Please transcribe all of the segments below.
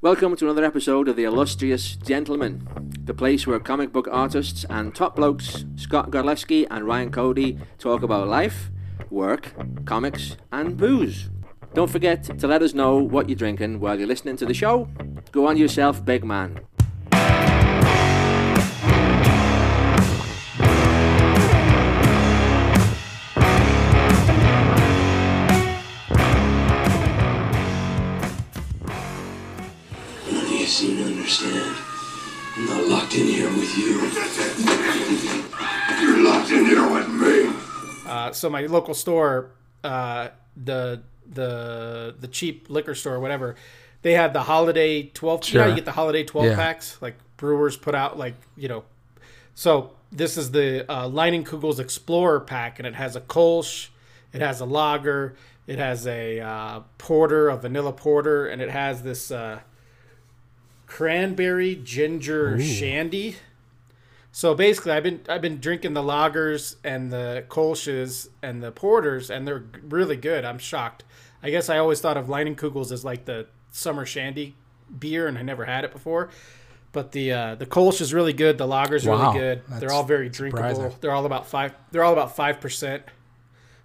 Welcome to another episode of The Illustrious Gentleman, the place where comic book artists and top blokes Scott Godlewski and Ryan Cody talk about life, work, comics, and booze. Don't forget to let us know what you're drinking while you're listening to the show. Go on yourself, big man. Understand. I'm not locked in here with you. You're locked in here with me. So my local store, the cheap liquor store, whatever, they had the holiday 12. Sure. You know, you get the holiday 12 packs. Like brewers put out, like, you know. So this is the Leinenkugel's Explorer pack, and it has a Kolsch, it has a lager, it has a porter, a vanilla porter, and it has this. Cranberry ginger shandy. So basically, I've been drinking the lagers and the Kolsch's and the porters, and they're really good. I'm shocked. I guess I always thought of Leinenkugel's as like the summer shandy beer, and I never had it before. But the Kolsch is really good. The lagers are really good. They're all very drinkable. Surprising. They're all about 5%.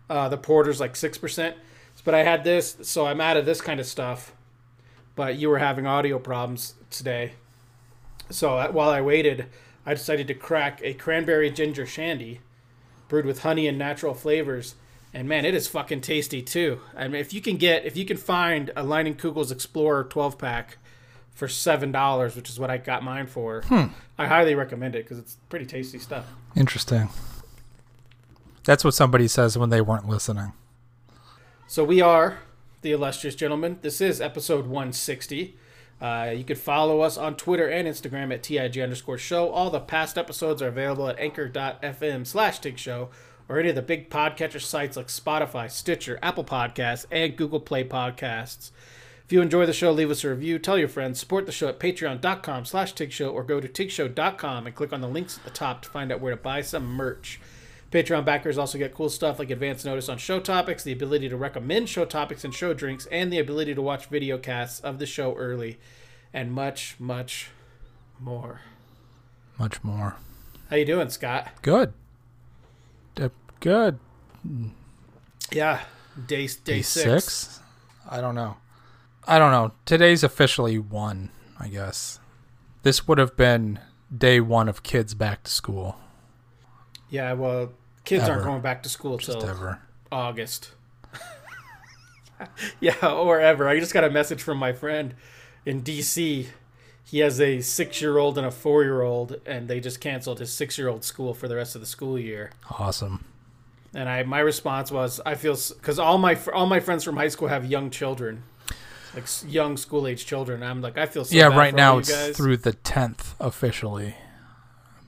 The porter's like 6%. But I had this, so I'm out of this kind of stuff. But you were having audio problems today. So while I waited, I decided to crack a cranberry ginger shandy brewed with honey and natural flavors. And man, it is fucking tasty too. I mean, if you can find a Leinenkugel's Explorer 12 pack for $7, which is what I got mine for, I highly recommend it because it's pretty tasty stuff. Interesting. That's what somebody says when they weren't listening. So we are The Illustrious Gentleman. This is episode 160. You can follow us on Twitter and Instagram at TIG_show. All the past episodes are available at anchor.fm/tigshow or any of the big podcatcher sites like Spotify, Stitcher, Apple Podcasts, and Google Play Podcasts. If you enjoy the show, leave us a review, tell your friends, support the show at patreon.com/tigshow or go to tigshow.com and click on the links at the top to find out where to buy some merch. Patreon backers also get cool stuff like advance notice on show topics, the ability to recommend show topics and show drinks, and the ability to watch video casts of the show early, and much, much more. Much more. How you doing, Scott? Good. Good. Yeah. Day six? I don't know. Today's officially one, I guess. This would have been day one of kids back to school. Yeah, well, kids aren't going back to school till August. Yeah, or ever. I just got a message from my friend in DC. He has a 6-year-old and a 4-year-old, and they just canceled his 6-year-old school for the rest of the school year. Awesome. And my response was, I feel, because all my friends from high school have young children, like young school age children. I'm like, I feel so bad right for now. It's guys. Through the 10th officially,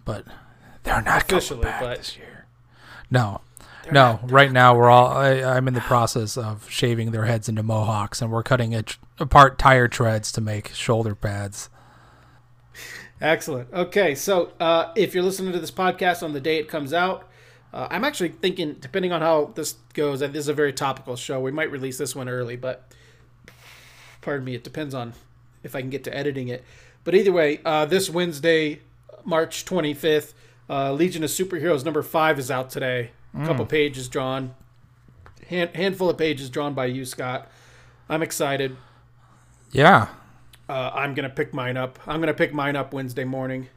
but. They're not officially, going back this year. No. Right now, we're all. I'm in the process of shaving their heads into mohawks, and we're cutting apart tire treads to make shoulder pads. Excellent. Okay, so if you're listening to this podcast on the day it comes out, I'm actually thinking, depending on how this goes, and this is a very topical show, we might release this one early, but pardon me, it depends on if I can get to editing it. But either way, this Wednesday, March 25th. Legion of Superheroes number 5 is out today. A couple pages drawn, handful of pages drawn by you, Scott. I'm excited. Yeah, I'm gonna pick mine up. Wednesday morning.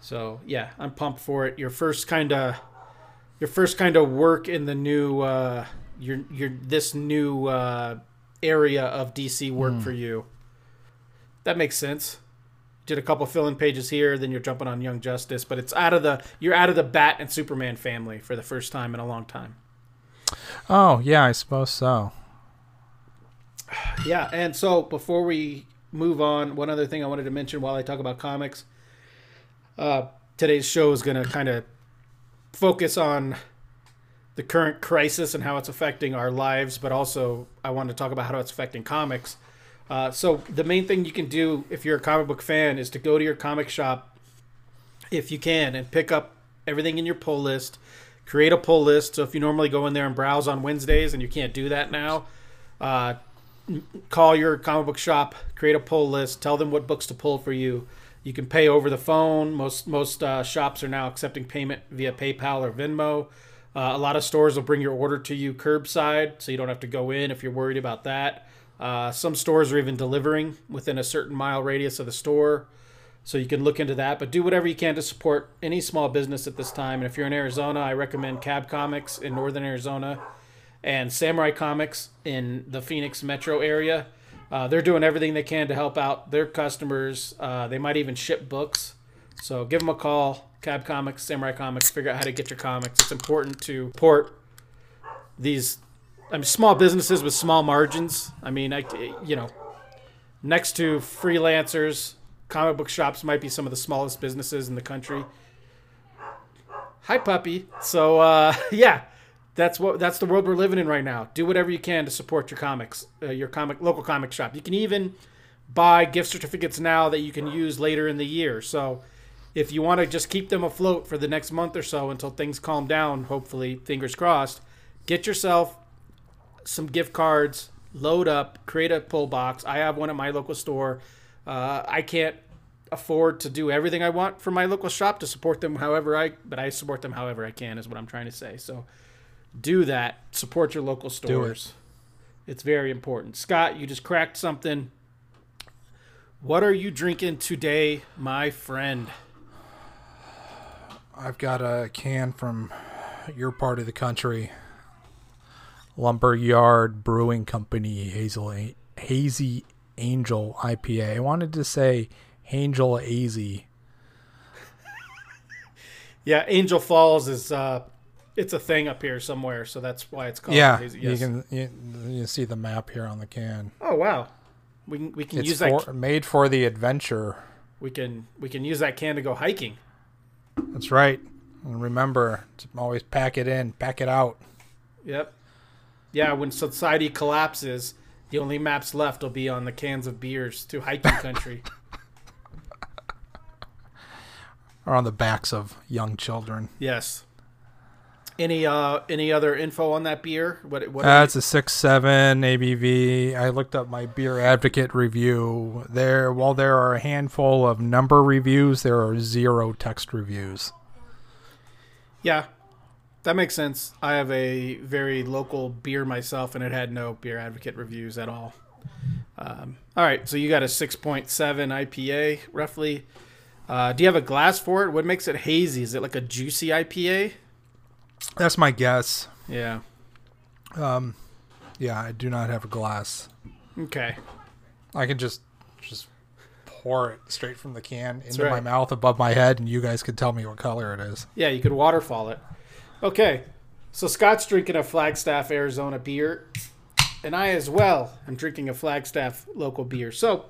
So yeah, I'm pumped for it. Your first kind of work in the new this new area of DC work for you. That makes sense. Did a couple fill-in pages here, then you're jumping on Young Justice, but it's you're out of the Bat and Superman family for the first time in a long time. Oh yeah, I suppose so. Yeah, and so before we move on, one other thing I wanted to mention while I talk about comics. Today's show is going to kind of focus on the current crisis and how it's affecting our lives, but also I want to talk about how it's affecting comics. So the main thing you can do if you're a comic book fan is to go to your comic shop, if you can, and pick up everything in your pull list. Create a pull list. So if you normally go in there and browse on Wednesdays and you can't do that now, call your comic book shop, create a pull list, tell them what books to pull for you. You can pay over the phone. Most shops are now accepting payment via PayPal or Venmo. A lot of stores will bring your order to you curbside, so you don't have to go in if you're worried about that. Some stores are even delivering within a certain mile radius of the store, so you can look into that. But do whatever you can to support any small business at this time. And if you're in Arizona, I recommend Cab Comics in northern Arizona and Samurai Comics in the Phoenix metro area. They're doing everything they can to help out their customers. They might even ship books. So give them a call, Cab Comics, Samurai Comics, figure out how to get your comics. It's important to support these small businesses with small margins. Next to freelancers, comic book shops might be some of the smallest businesses in the country. Hi, puppy. So, yeah. That's the world we're living in right now. Do whatever you can to support your comics, local comic shop. You can even buy gift certificates now that you can use later in the year. So if you want to just keep them afloat for the next month or so until things calm down, hopefully, fingers crossed, get yourself some gift cards, load up, create a pull box. I have one at my local store. I can't afford to do everything I want for my local shop to support them but I support them however I can is what I'm trying to say. So do that. Support your local stores. It's very important. Scott, you just cracked something. What are you drinking today, my friend? I've got a can from your part of the country. Lumber Yard Brewing Company, Hazy Angel IPA. I wanted to say Angel Azy. Yeah, Angel Falls is... it's a thing up here somewhere, so that's why it's called. Yeah, yes. you can see the map here on the can. Oh wow, we can use that. Made for the adventure. We can use that can to go hiking. That's right, and remember to always pack it in, pack it out. Yep. Yeah, when society collapses, the only maps left will be on the cans of beers to hiking country, or on the backs of young children. Yes. Any other info on that beer? What it's a 6.7 ABV. I looked up my Beer Advocate review. While there are a handful of number reviews, there are zero text reviews. Yeah, that makes sense. I have a very local beer myself, and it had no Beer Advocate reviews at all. All right, so you got a 6.7 IPA, roughly. Do you have a glass for it? What makes it hazy? Is it like a juicy IPA? That's my guess. Yeah. Yeah, I do not have a glass. Okay. I can just pour it straight from the can into my mouth above my head, and you guys can tell me what color it is. Yeah, you could waterfall it. Okay. So Scott's drinking a Flagstaff, Arizona beer, and I as well am drinking a Flagstaff local beer. So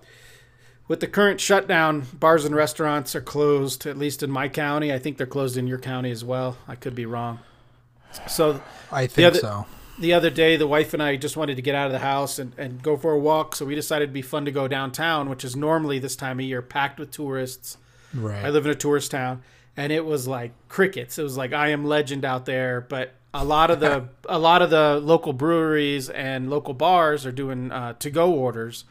with the current shutdown, bars and restaurants are closed, at least in my county. I think they're closed in your county as well. I could be wrong. So I think the other day, the wife and I just wanted to get out of the house and go for a walk. So we decided it'd be fun to go downtown, which is normally this time of year packed with tourists. Right. I live in a tourist town, and it was like crickets. It was like I Am Legend out there. But a lot of the local breweries and local bars are doing to-go orders.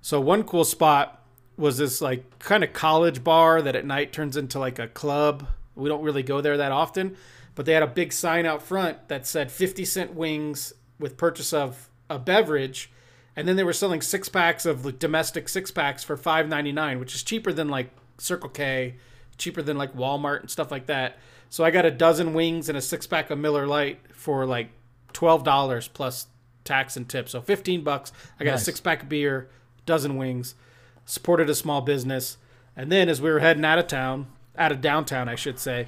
So one cool spot was this like kind of college bar that at night turns into like a club. We don't really go there that often. But they had a big sign out front that said 50 cent wings with purchase of a beverage. And then they were selling six-packs of like domestic six-packs for $5.99, which is cheaper than like Circle K, cheaper than like Walmart and stuff like that. So I got a dozen wings and a six-pack of Miller Lite for like $12 plus tax and tip. So $15. I got a six-pack of beer, dozen wings, supported a small business. And then as we were heading out of downtown, I should say,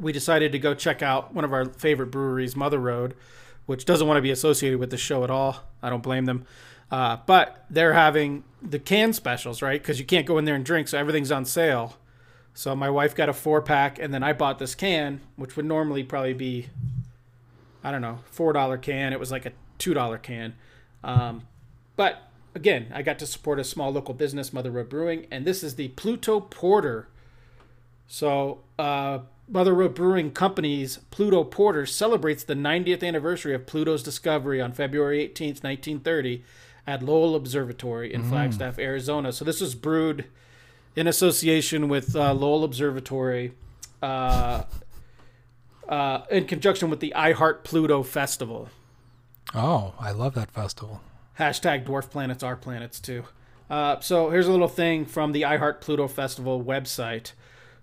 we decided to go check out one of our favorite breweries, Mother Road, which doesn't want to be associated with the show at all. I don't blame them. But they're having the can specials, right? Because you can't go in there and drink, so everything's on sale. So my wife got a 4-pack, and then I bought this can, which would normally probably be, I don't know, $4 can. It was like a $2 can. But, again, I got to support a small local business, Mother Road Brewing, and this is the Pluto Porter. So Mother Road Brewing Company's Pluto Porter celebrates the 90th anniversary of Pluto's discovery on February 18th, 1930 at Lowell Observatory in Flagstaff, Arizona. So this was brewed in association with Lowell Observatory in conjunction with the iHeart Pluto Festival. Oh, I love that festival. Hashtag dwarf planets are planets too. So here's a little thing from the iHeart Pluto Festival website.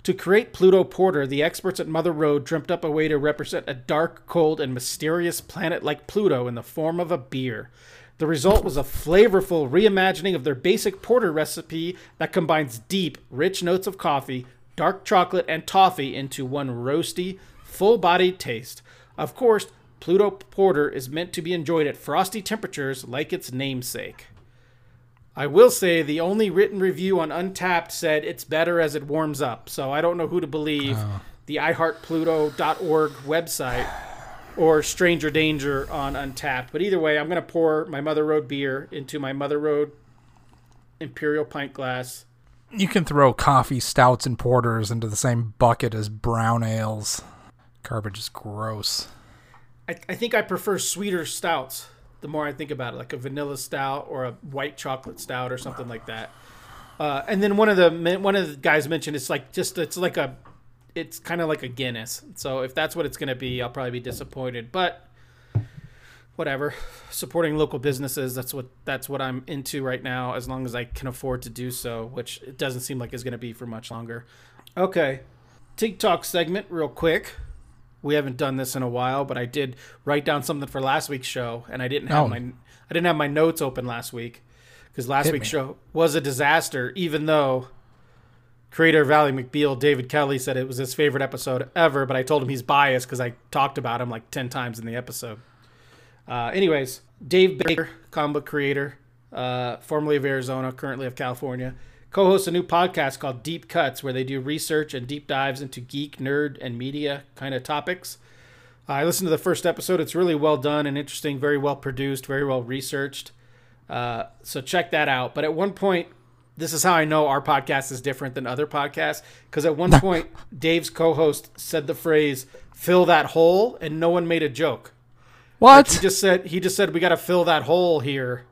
To create Pluto Porter, the experts at Mother Road dreamt up a way to represent a dark, cold, and mysterious planet like Pluto in the form of a beer. The result was a flavorful reimagining of their basic porter recipe that combines deep, rich notes of coffee, dark chocolate, and toffee into one roasty, full-bodied taste. Of course, Pluto Porter is meant to be enjoyed at frosty temperatures like its namesake. I will say the only written review on Untappd said it's better as it warms up. So I don't know who to believe, the iHeartPluto.org website or Stranger Danger on Untappd. But either way, I'm going to pour my Mother Road beer into my Mother Road Imperial pint glass. You can throw coffee, stouts, and porters into the same bucket as brown ales. Garbage is gross. I think I prefer sweeter stouts. The more I think about it, like a vanilla stout or a white chocolate stout or something like that. And then one of the guys mentioned it's kind of like a Guinness. So if that's what it's going to be, I'll probably be disappointed. But whatever, supporting local businesses, that's what I'm into right now, as long as I can afford to do so, which it doesn't seem like is going to be for much longer. Okay, TikTok segment real quick. We haven't done this in a while, but I did write down something for last week's show, and I didn't have my notes open last week because last week's show was a disaster, even though creator of Ally McBeal, David Kelly, said it was his favorite episode ever, but I told him he's biased because I talked about him like 10 times in the episode. Anyways, Dave Baker, comic book creator, formerly of Arizona, currently of California, co-hosts a new podcast called Deep Cuts, where they do research and deep dives into geek, nerd, and media kind of topics. I listened to the first episode. It's really well done and interesting, very well produced, very well researched. So check that out. But at one point, this is how I know our podcast is different than other podcasts, because at one point, Dave's co-host said the phrase, "fill that hole," and no one made a joke. What? Like he just said, "We got to fill that hole here."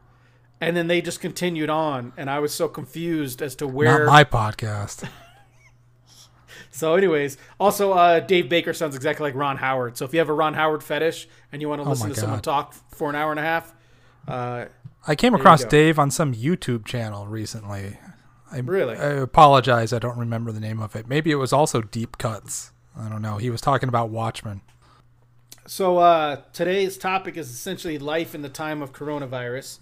And then they just continued on, and I was so confused as to where... Not my podcast. So anyways, also Dave Baker sounds exactly like Ron Howard. So if you have a Ron Howard fetish and you want to listen to someone talk for an hour and a half... I came across Dave on some YouTube channel recently. I apologize. I don't remember the name of it. Maybe it was also Deep Cuts. I don't know. He was talking about Watchmen. So today's topic is essentially life in the time of coronavirus.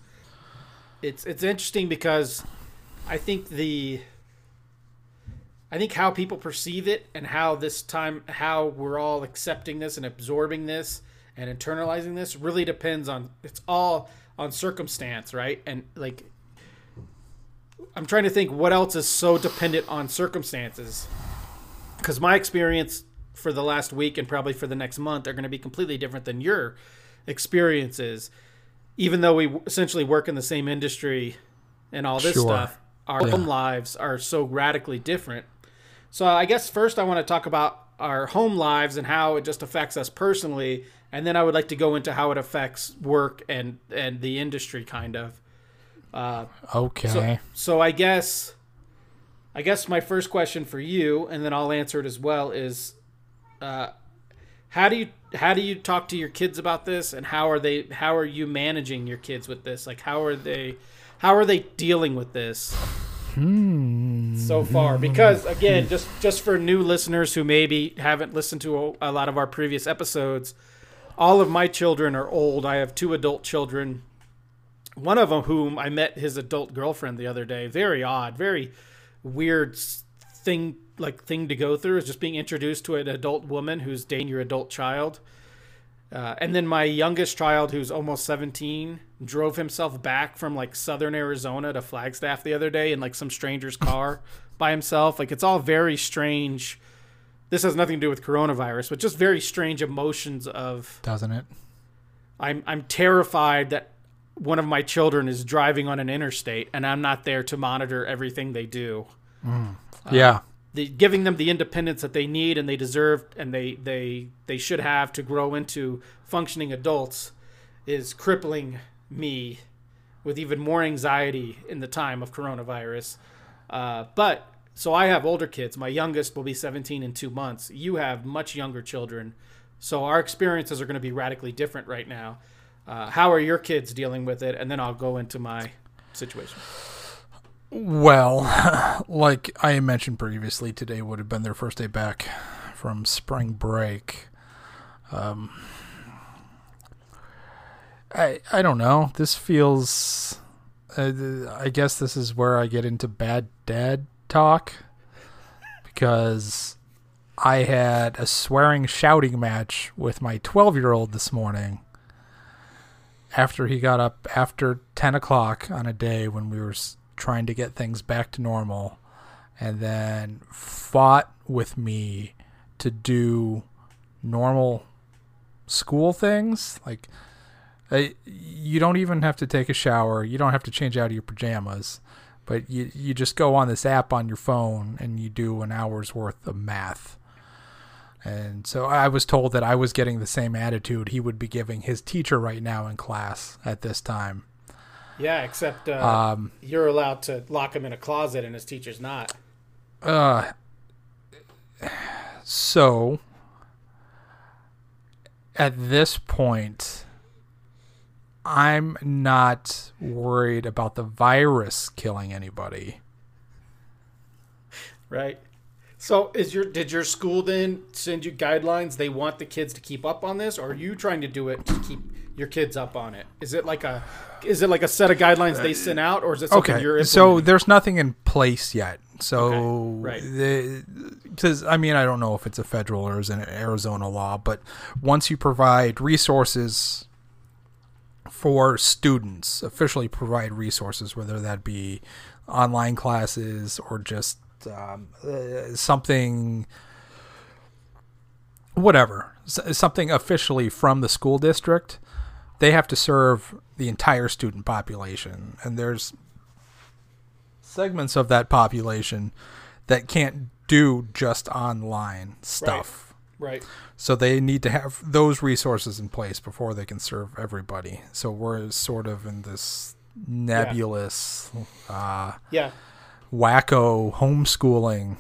It's interesting because I think how people perceive it and how we're all accepting this and absorbing this and internalizing this really depends on, it's all on circumstance, right? And like, I'm trying to think what else is so dependent on circumstances, because my experience for the last week and probably for the next month are going to be completely different than your experiences. Even though we essentially work in the same industry and all this stuff, our own lives are so radically different. So I guess first I want to talk about our home lives and how it just affects us personally. And then I would like to go into how it affects work and the industry kind of. Okay. So I guess my first question for you, and then I'll answer it as well, is how do you talk to your kids about this, and how are you managing your kids with this? Like, how are they dealing with this so far? Because again, just for new listeners who maybe haven't listened to a lot of our previous episodes, all of my children are old. I have 2 adult children, one of them whom I met his adult girlfriend the other day. Very odd, very weird thing to go through, is just being introduced to an adult woman who's dating your adult child. And then my youngest child, who's almost 17, drove himself back from like southern Arizona to Flagstaff the other day in like some stranger's car by himself. Like, it's all very strange. This has nothing to do with coronavirus, but just very strange emotions of, doesn't it? I'm terrified that one of my children is driving on an interstate and I'm not there to monitor everything they do. Yeah. giving them the independence that they need and they deserve and they should have to grow into functioning adults is crippling me with even more anxiety in the time of coronavirus. But so I have older kids. My youngest will be 17 in 2 months. You have much younger children. So our experiences are going to be radically different right now. How are your kids dealing with it? And then I'll go into my situation. Well, like I mentioned previously, today would have been their first day back from spring break. I don't know. This feels... I guess this is where I get into bad dad talk. Because I had a swearing shouting match with my 12-year-old this morning. After he got up after 10 o'clock on a day when we were trying to get things back to normal. And then fought with me to do normal school things. Like... you don't even have to take a shower. You don't have to change out of your pajamas. But you just go on this app on your phone and you do an hour's worth of math. And so I was told that I was getting the same attitude he would be giving his teacher right now in class at this time. Yeah, except you're allowed to lock him in a closet and his teacher's not. So at this point... I'm not worried about the virus killing anybody. Right. So did your school then send you guidelines? They want the kids to keep up on this, or are you trying to do it to keep your kids up on it? Is it like a set of guidelines they sent out, or is it something you're implementing? So there's nothing in place yet. So I mean, I don't know if it's a federal or is an Arizona law, but once you provide resources for students, officially provide resources, whether that be online classes or just something, whatever, something officially from the school district, they have to serve the entire student population. And there's segments of that population that can't do just online stuff. Right. Right. So they need to have those resources in place before they can serve everybody. So we're sort of in this nebulous, wacko homeschooling.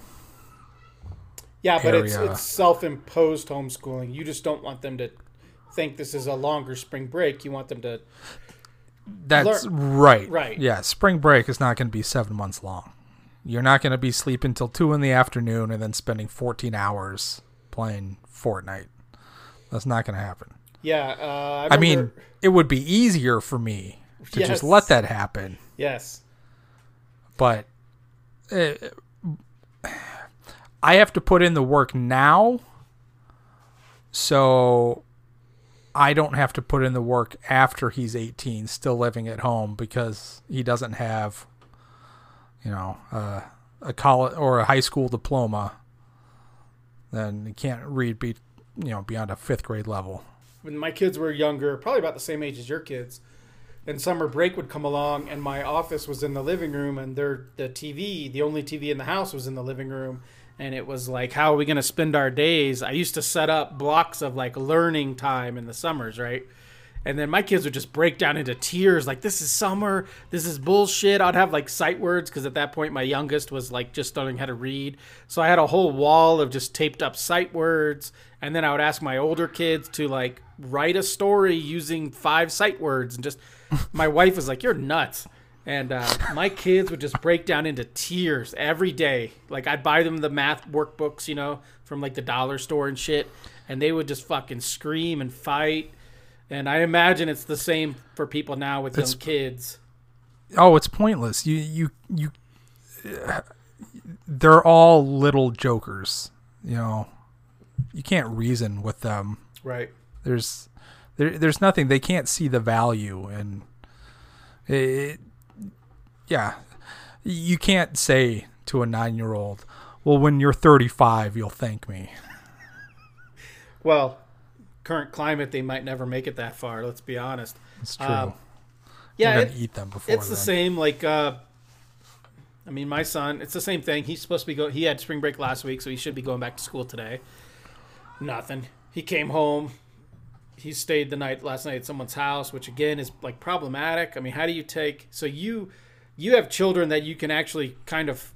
Yeah, but it's self-imposed homeschooling. You just don't want them to think this is a longer spring break. You want them to. That's learn. Right. Right. Yeah, spring break is not going to be 7 months long. You're not going to be sleeping till 2 in the afternoon and then spending 14 hours. Playing Fortnite. That's not going to happen. Yeah. I mean, it would be easier for me to just let that happen. Yes. But I have to put in the work now. So I don't have to put in the work after he's 18, still living at home because he doesn't have, a college or a high school diploma. Then you can't read beyond a 5th grade level. When my kids were younger, probably about the same age as your kids, and summer break would come along and my office was in the living room and the only TV in the house was in the living room. And it was like, how are we going to spend our days? I used to set up blocks of like learning time in the summers, right? And then my kids would just break down into tears like, this is summer, this is bullshit. I'd have like sight words because at that point my youngest was like just learning how to read. So I had a whole wall of just taped up sight words. And then I would ask my older kids to like write a story using 5 sight words. And just my wife was like, you're nuts. And my kids would just break down into tears every day. Like I'd buy them the math workbooks, from like the dollar store and shit. And they would just fucking scream and fight. And I imagine it's the same for people now with young kids. Oh, it's pointless. They're all little jokers. You can't reason with them. Right. There's nothing. They can't see the value, and you can't say to a 9-year-old, "Well, when you're 35, you'll thank me." Well. Current climate, they might never make it that far. Let's be honest. It's true. We're gonna eat them before. It's then. The same. Like I mean, my son, it's the same thing. He's supposed to be he had spring break last week, so he should be going back to school today. Nothing. He came home. He stayed the night last night at someone's house, which again is like problematic. I mean, how do you take, so you have children that you can actually kind of,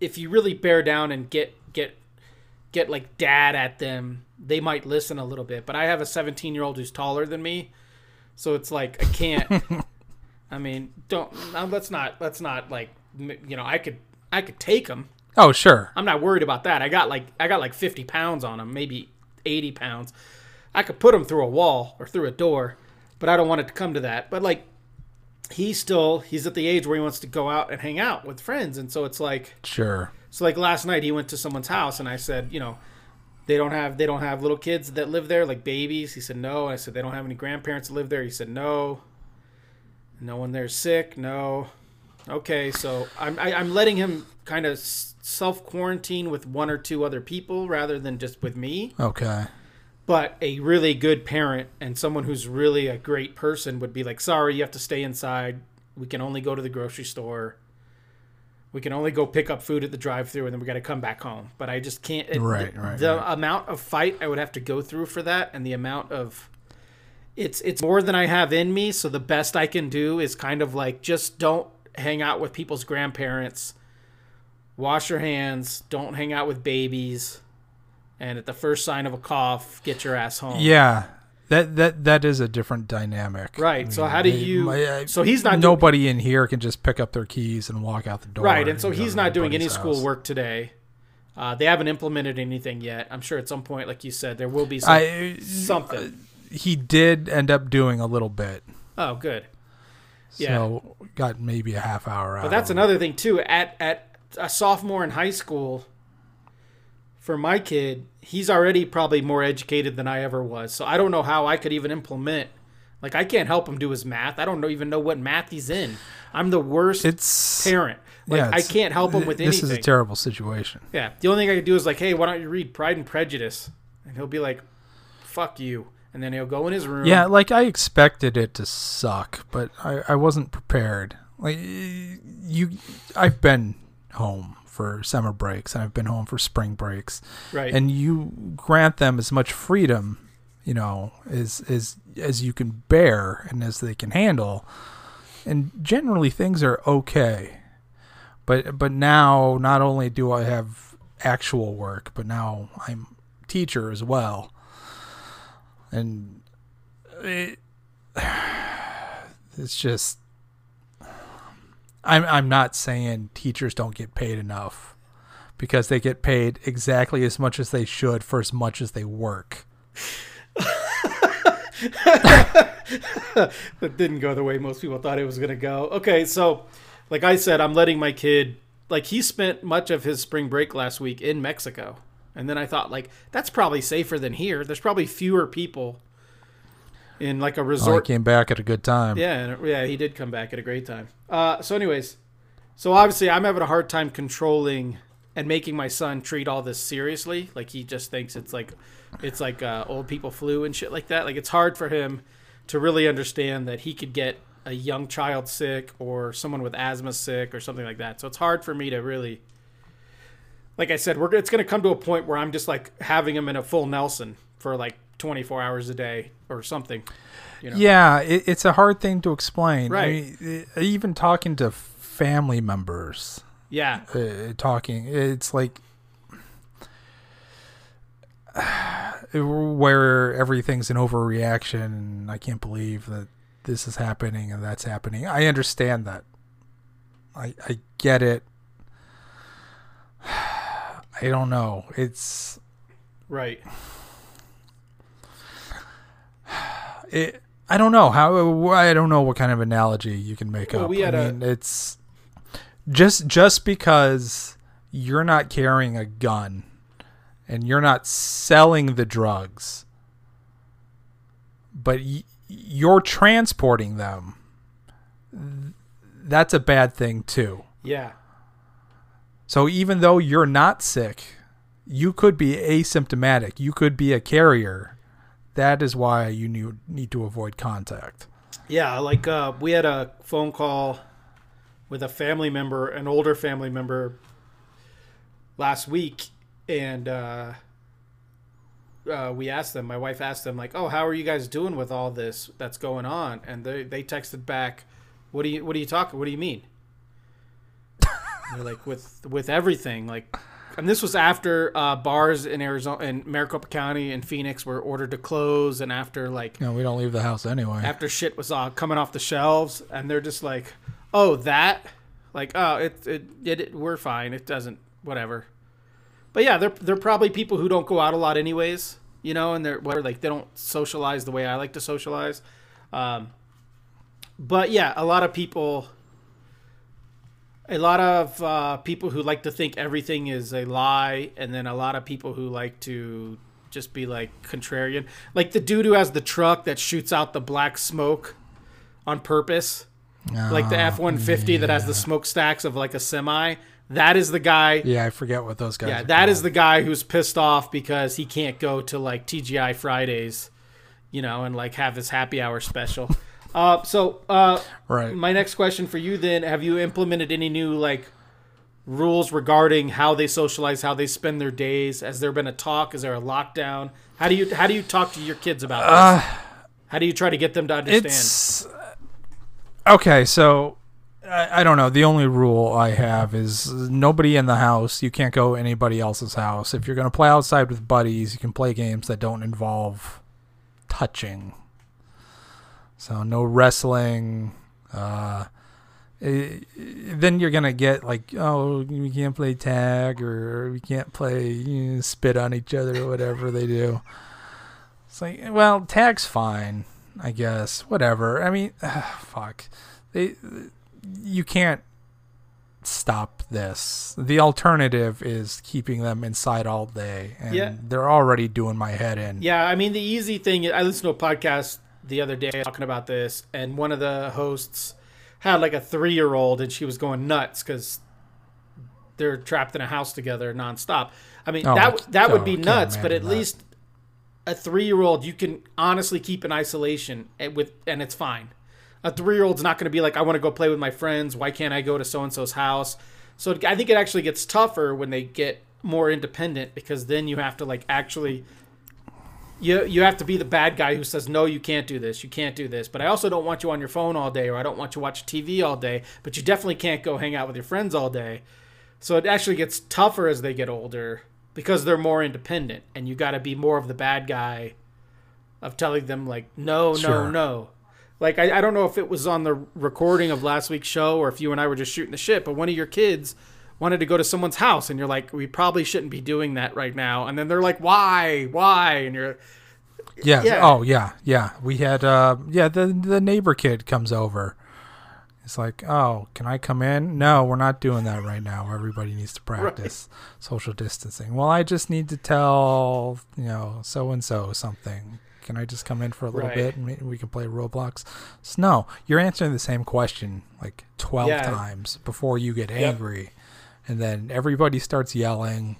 if you really bear down and get like dad at them, they might listen a little bit. But I have a 17-year-old who's taller than me, so it's like I can't. I mean, let's not like, you know, I could take him. Oh, sure. I'm not worried about that. I got like 50 pounds on him, maybe 80 pounds. I could put him through a wall or through a door, but I don't want it to come to that. But like, he's at the age where he wants to go out and hang out with friends. And so it's like, sure. So like last night he went to someone's house and I said, you know, they don't have little kids that live there, like babies. He said, no. I said, they don't have any grandparents that live there. He said, no. No one there's sick. No. Okay. So I'm letting him kind of self quarantine with one or two other people rather than just with me. Okay. But a really good parent and someone who's really a great person would be like, sorry, you have to stay inside. We can only go to the grocery store. We can only go pick up food at the drive-thru, and then we got to come back home. But I just can't. The amount of fight I would have to go through for that, and the amount of it's more than I have in me. So the best I can do is kind of like, just don't hang out with people's grandparents. Wash your hands. Don't hang out with babies. And at the first sign of a cough, get your ass home. Yeah, that is a different dynamic, right? I mean, so how do you? So he's not. Nobody in here can just pick up their keys and walk out the door, right? And so he's not doing any school work today. They haven't implemented anything yet. I'm sure at some point, like you said, there will be something. He did end up doing a little bit. Oh, good. Yeah, so got maybe a half hour out. But that's another thing too. At a sophomore in high school. For my kid, he's already probably more educated than I ever was. So I don't know how I could even implement. Like, I can't help him do his math. I don't even know what math he's in. I'm the worst parent. Like, yeah, I can't help him with anything. This is a terrible situation. Yeah. The only thing I could do is like, hey, why don't you read Pride and Prejudice? And he'll be like, fuck you. And then he'll go in his room. Yeah, like, I expected it to suck, but I wasn't prepared. Like, I've been home for summer breaks, and I've been home for spring breaks, right? And you grant them as much freedom, you know, as you can bear and as they can handle, and generally things are okay. But now not only do I have actual work, but now I'm a teacher as well, and it's just. I'm not saying teachers don't get paid enough, because they get paid exactly as much as they should for as much as they work. That didn't go the way most people thought it was going to go. Okay, so like I said, I'm letting my kid, like, he spent much of his spring break last week in Mexico. And then I thought, like, that's probably safer than here. There's probably fewer people in like a resort. Oh, he came back at a good time. Yeah, he did come back at a great time. So anyways, so obviously I'm having a hard time controlling and making my son treat all this seriously. Like, he just thinks it's like old people flu and shit like that. Like, it's hard for him to really understand that he could get a young child sick or someone with asthma sick or something like that. So it's hard for me to really, like I said, it's going to come to a point where I'm just like having him in a full Nelson for like 24 hours a day or something, you know? Yeah, it's a hard thing to explain, right? I mean, even talking to family members, it's like where everything's an overreaction and I can't believe that this is happening and that's happening. I understand that. I get it. I don't know. It's right. I don't know how. I don't know what kind of analogy you can make up. It's just because you're not carrying a gun and you're not selling the drugs, but you're transporting them. That's a bad thing too. Yeah. So even though you're not sick, you could be asymptomatic. You could be a carrier. That is why you need to avoid contact. Yeah, like we had a phone call with a family member, an older family member, last week, and we asked them, my wife asked them, like, oh, how are you guys doing with all this that's going on? And they texted back, what do you mean? And they're like, with everything, like. And this was after bars in Arizona and Maricopa County and Phoenix were ordered to close, and after, like, no, we don't leave the house anyway. After shit was coming off the shelves, and they're just like, "Oh, that, like, oh, it we're fine. It doesn't, whatever." But yeah, they're probably people who don't go out a lot anyways, you know, and they're whatever, like, they don't socialize the way I like to socialize. But yeah, a lot of people. A lot of people who like to think everything is a lie, and then a lot of people who like to just be, like, contrarian. Like the dude who has the truck that shoots out the black smoke on purpose. Oh, like the F-150 that has the smokestacks of, like, a semi. That is the guy. Yeah, I forget what those guys are. Yeah, that is the guy who's pissed off because he can't go to, like, TGI Fridays, you know, and, like, have his happy hour special. Right. My next question for you then, have you implemented any new, like, rules regarding how they socialize, how they spend their days? Has there been a talk? Is there a lockdown? How do you talk to your kids about this? How do you try to get them to understand? Okay, so I don't know. The only rule I have is nobody in the house. You can't go to anybody else's house. If you're going to play outside with buddies, you can play games that don't involve touching. So no wrestling. Then you're going to get like, oh, we can't play tag, or we can't play spit on each other, or whatever they do. It's like, well, tag's fine, I guess. Whatever. I mean, fuck. You can't stop this. The alternative is keeping them inside all day. And they're already doing my head in. Yeah, I mean, the easy thing, I listened to a podcast the other day talking about this, and one of the hosts had like a 3-year-old, and she was going nuts because they're trapped in a house together nonstop. I mean, that would be nuts, but at least a 3-year-old you can honestly keep in isolation and it's fine. A 3-year-old's not going to be like, I want to go play with my friends. Why can't I go to so-and-so's house? So I think it actually gets tougher when they get more independent, because then you have to, like, actually You have to be the bad guy who says, no, you can't do this. You can't do this. But I also don't want you on your phone all day, or I don't want you watch TV all day. But you definitely can't go hang out with your friends all day. So it actually gets tougher as they get older because they're more independent. And you got to be more of the bad guy of telling them, like, no. Like, I don't know if it was on the recording of last week's show or if you and I were just shooting the shit, but one of your kids wanted to go to someone's house, and you're like, we probably shouldn't be doing that right now. And then they're like, why? And you're, We had, the neighbor kid comes over. It's like, oh, can I come in? No, we're not doing that right now. Everybody needs to practice social distancing. Well, I just need to tell, so-and-so something. Can I just come in for a little bit and we can play Roblox? So, no, you're answering the same question like 12 times before you get angry. And then everybody starts yelling.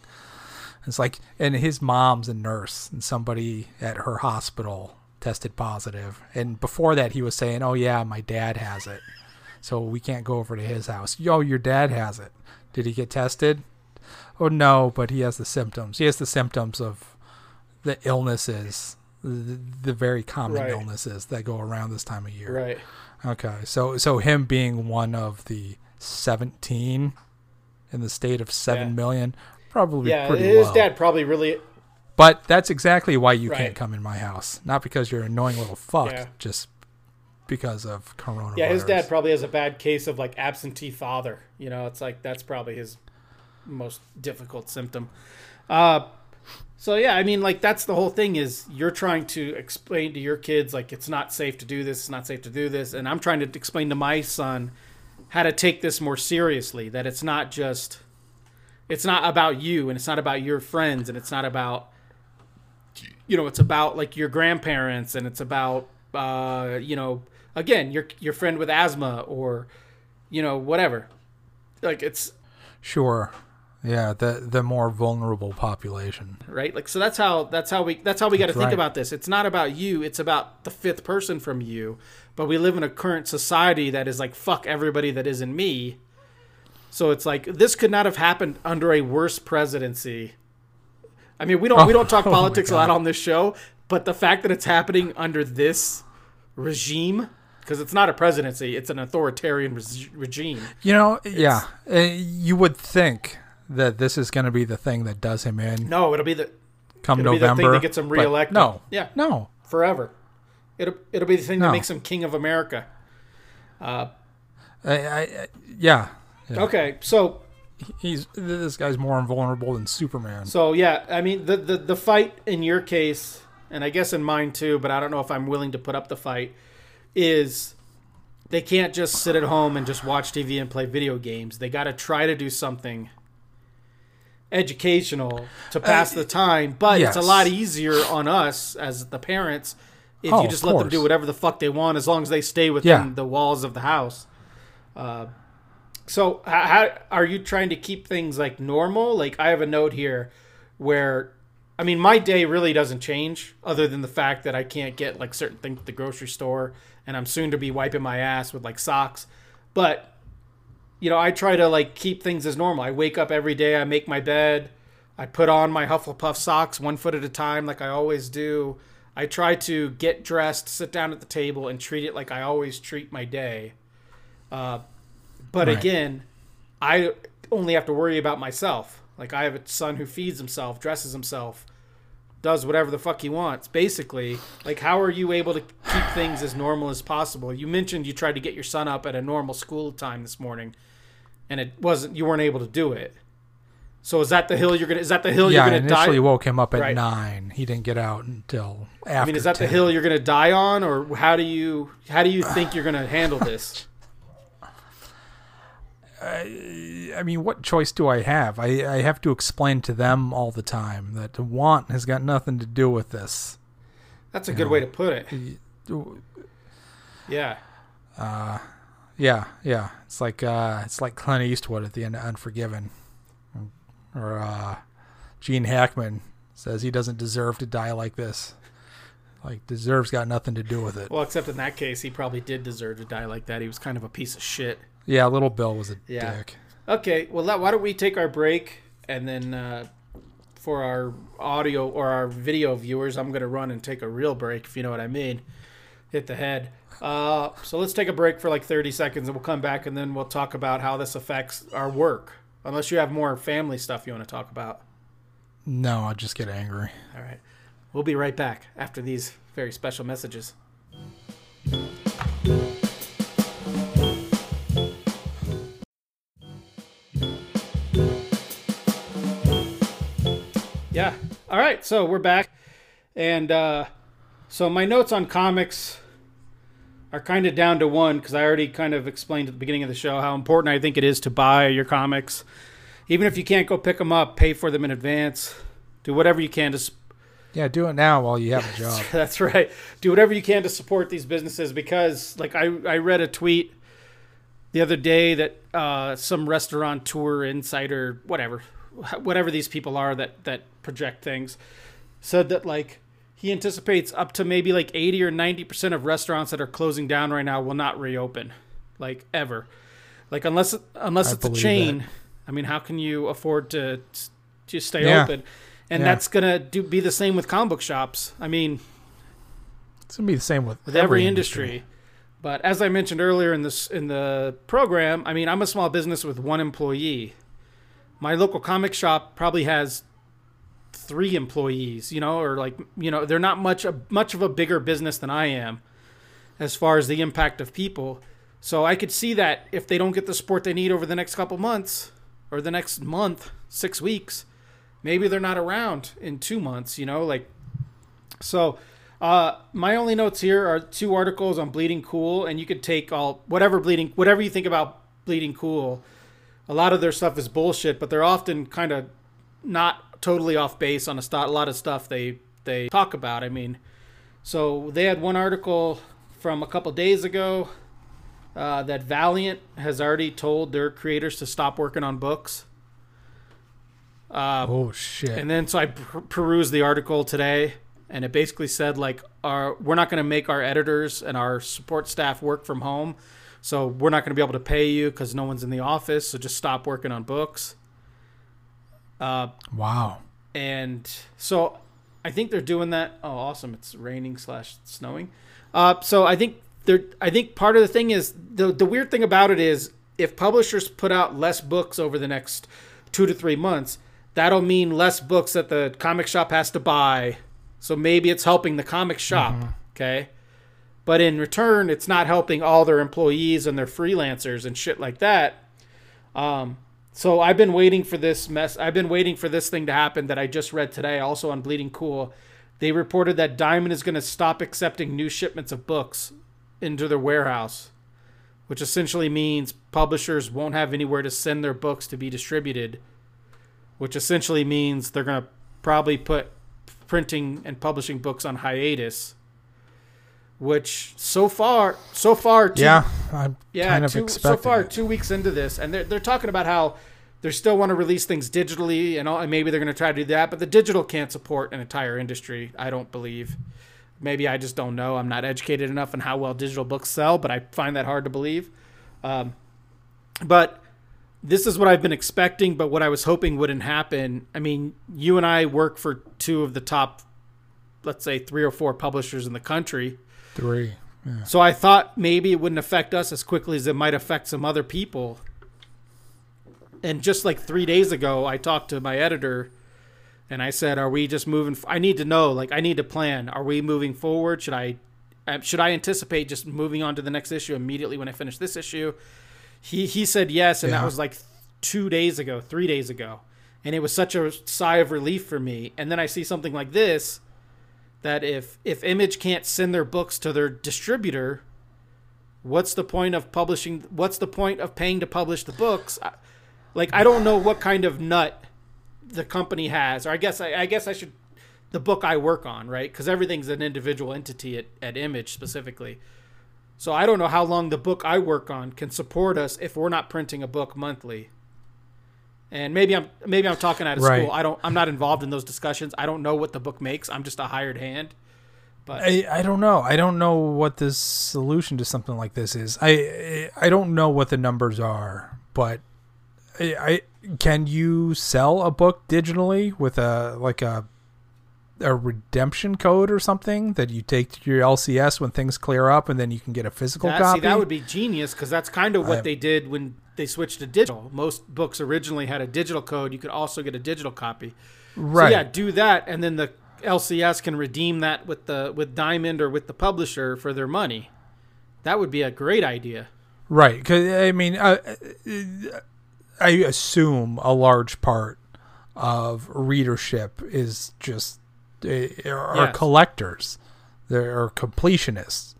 It's like, and his mom's a nurse, and somebody at her hospital tested positive. And before that, he was saying, oh, yeah, my dad has it, so we can't go over to his house. Yo, your dad has it. Did he get tested? Oh, no, but he has the symptoms. He has the symptoms of the illnesses, the very common illnesses that go around this time of year. Right. Okay, so him being one of the 17 in the state of 7 million, probably pretty low. Yeah, his dad probably really... But that's exactly why you can't come in my house. Not because you're an annoying little fuck, just because of coronavirus. Yeah, his dad probably has a bad case of, like, absentee father. You know, it's like, that's probably his most difficult symptom. I mean, like, that's the whole thing is you're trying to explain to your kids, like, it's not safe to do this, it's not safe to do this. And I'm trying to explain to my son how to take this more seriously, that it's not about you, and it's not about your friends, and it's not about, it's about, like, your grandparents, and it's about, again, your friend with asthma, or, whatever. Like, it's... Sure. Yeah, the more vulnerable population. Right? Like, so that's how we got to think about this. It's not about you, it's about the fifth person from you. But we live in a current society that is like, fuck everybody that isn't me. So it's like, this could not have happened under a worse presidency. I mean, we don't talk politics a lot on this show, but the fact that it's happening under this regime, because it's not a presidency, it's an authoritarian regime. You know, yeah, you would think that this is going to be the thing that does him in. No, it'll be the thing that gets him reelected. No, yeah, no, forever. It'll be the thing that makes him king of America. Yeah. Okay, so. This guy's more invulnerable than Superman. So yeah, I mean the fight in your case, and I guess in mine too, but I don't know if I'm willing to put up the fight, is they can't just sit at home and just watch TV and play video games. They got to try to do something educational to pass the time. But yes, it's a lot easier on us as the parents if you just let them do whatever the fuck they want, as long as they stay within the walls of the house. So how are you trying to keep things like normal? Like, I have a note here where, I mean, my day really doesn't change other than the fact that I can't get like certain things at the grocery store, and I'm soon to be wiping my ass with like socks. But, you know, I try to like keep things as normal. I wake up every day, I make my bed, I put on my Hufflepuff socks 1 foot at a time like I always do. I try to get dressed, sit down at the table, and treat it like I always treat my day. But again, I only have to worry about myself. Like, I have a son who feeds himself, dresses himself, does whatever the fuck he wants, basically. Like, how are you able to keep things as normal as possible? You mentioned you tried to get your son up at a normal school time this morning, and you weren't able to do it. So is that the hill you're gonna? Is that the hill you're gonna die? Yeah, initially woke him up at 9. He didn't get out until after. I mean, is that 10. The hill you're gonna die on, or how do you think you're gonna handle this? I mean, what choice do I have? I have to explain to them all the time that the want has got nothing to do with this. That's a good way to put it. Yeah. Yeah. It's like Clint Eastwood at the end of Unforgiven, or Gene Hackman says he doesn't deserve to die like this. Like, deserve's got nothing to do with it. Well, except in that case, he probably did deserve to die like that. He was kind of a piece of shit. Yeah, Little Bill was a dick. Okay, well, why don't we take our break, and then for our audio or our video viewers, I'm going to run and take a real break, if you know what I mean. Hit the head. So let's take a break for like 30 seconds, and we'll come back, and then we'll talk about how this affects our work. Unless you have more family stuff you want to talk about. No, I just get angry. All right. We'll be right back after these very special messages. Yeah. All right. So we're back. And so my notes on comics are kind of down to one, because I already kind of explained at the beginning of the show how important I think it is to buy your comics. Even if you can't go pick them up, pay for them in advance. Do whatever you can to... do it now while you have a job. That's right. Do whatever you can to support these businesses, because like I read a tweet the other day that some restaurateur, insider, whatever these people are that project things, said that like he anticipates up to maybe like 80 or 90% of restaurants that are closing down right now will not reopen, like, ever. Like, unless it's a chain. That. I mean, how can you afford to just stay open? And that's gonna be the same with comic book shops. I mean, it's gonna be the same with every industry. But as I mentioned earlier in the program, I mean, I'm a small business with one employee. My local comic shop probably has 3 employees, or like, they're not much of a bigger business than I am as far as the impact of people. So I could see that if they don't get the support they need over the next couple months, or the next month, 6 weeks, maybe they're not around in 2 months, like, so my only notes here are 2 articles on Bleeding Cool, and you could take whatever you think about Bleeding Cool. A lot of their stuff is bullshit, but they're often kind of not totally off base on a lot of stuff they talk about. I mean, so they had one article from a couple days ago that Valiant has already told their creators to stop working on books. Oh, shit. And then so I perused the article today, and it basically said, like, we're not going to make our editors and our support staff work from home, so we're not going to be able to pay you because no one's in the office, so just stop working on books. Wow. And so I think they're doing that. Oh, awesome. It's raining / snowing. So I think part of the thing is the weird thing about it is if publishers put out less books over the next 2 to 3 months, that'll mean less books that the comic shop has to buy. So maybe it's helping the comic shop. Mm-hmm. Okay. But in return, it's not helping all their employees and their freelancers and shit like that. So I've been waiting for this mess. I've been waiting for this thing to happen that I just read today, also on Bleeding Cool. They reported that Diamond is going to stop accepting new shipments of books into their warehouse, which essentially means publishers won't have anywhere to send their books to be distributed, which essentially means they're going to probably put printing and publishing books on hiatus, which so far I'm kind of expecting 2 weeks into this, and they're talking about how they still want to release things digitally and all, and maybe they're going to try to do that, but the digital can't support an entire industry, I don't believe. Maybe I just don't know. I'm not educated enough on how well digital books sell, but I find that hard to believe. But this is what I've been expecting, but what I was hoping wouldn't happen. I mean, you and I work for two of the top, let's say, 3 or 4 publishers in the country. 3. Yeah. So I thought maybe it wouldn't affect us as quickly as it might affect some other people. And just like 3 days ago, I talked to my editor and I said, are we just moving? I need to know, like, I need to plan. Are we moving forward? Should I anticipate just moving on to the next issue immediately when I finish this issue? He said yes. And that was like 3 days ago. And it was such a sigh of relief for me. And then I see something like this, that if Image can't send their books to their distributor, what's the point of publishing? What's the point of paying to publish the books? Like, I don't know what kind of nut the company has, or I guess I should, the book I work on, right? Because everything's an individual entity at Image specifically. So I don't know how long the book I work on can support us if we're not printing a book monthly. And maybe I'm talking out of school. I'm not involved in those discussions. I don't know what the book makes. I'm just a hired hand. But I don't know. I don't know what the solution to something like this is. I don't know what the numbers are, but I can you sell a book digitally with a redemption code or something that you take to your LCS when things clear up, and then you can get a physical copy? See, that would be genius, because that's kind of what they did when they switched to digital. Most books originally had a digital code. You could also get a digital copy. Right. So yeah, do that, and then the LCS can redeem that with Diamond or with the publisher for their money. That would be a great idea. Right, because I mean, I assume a large part of readership is just are collectors. They are completionists.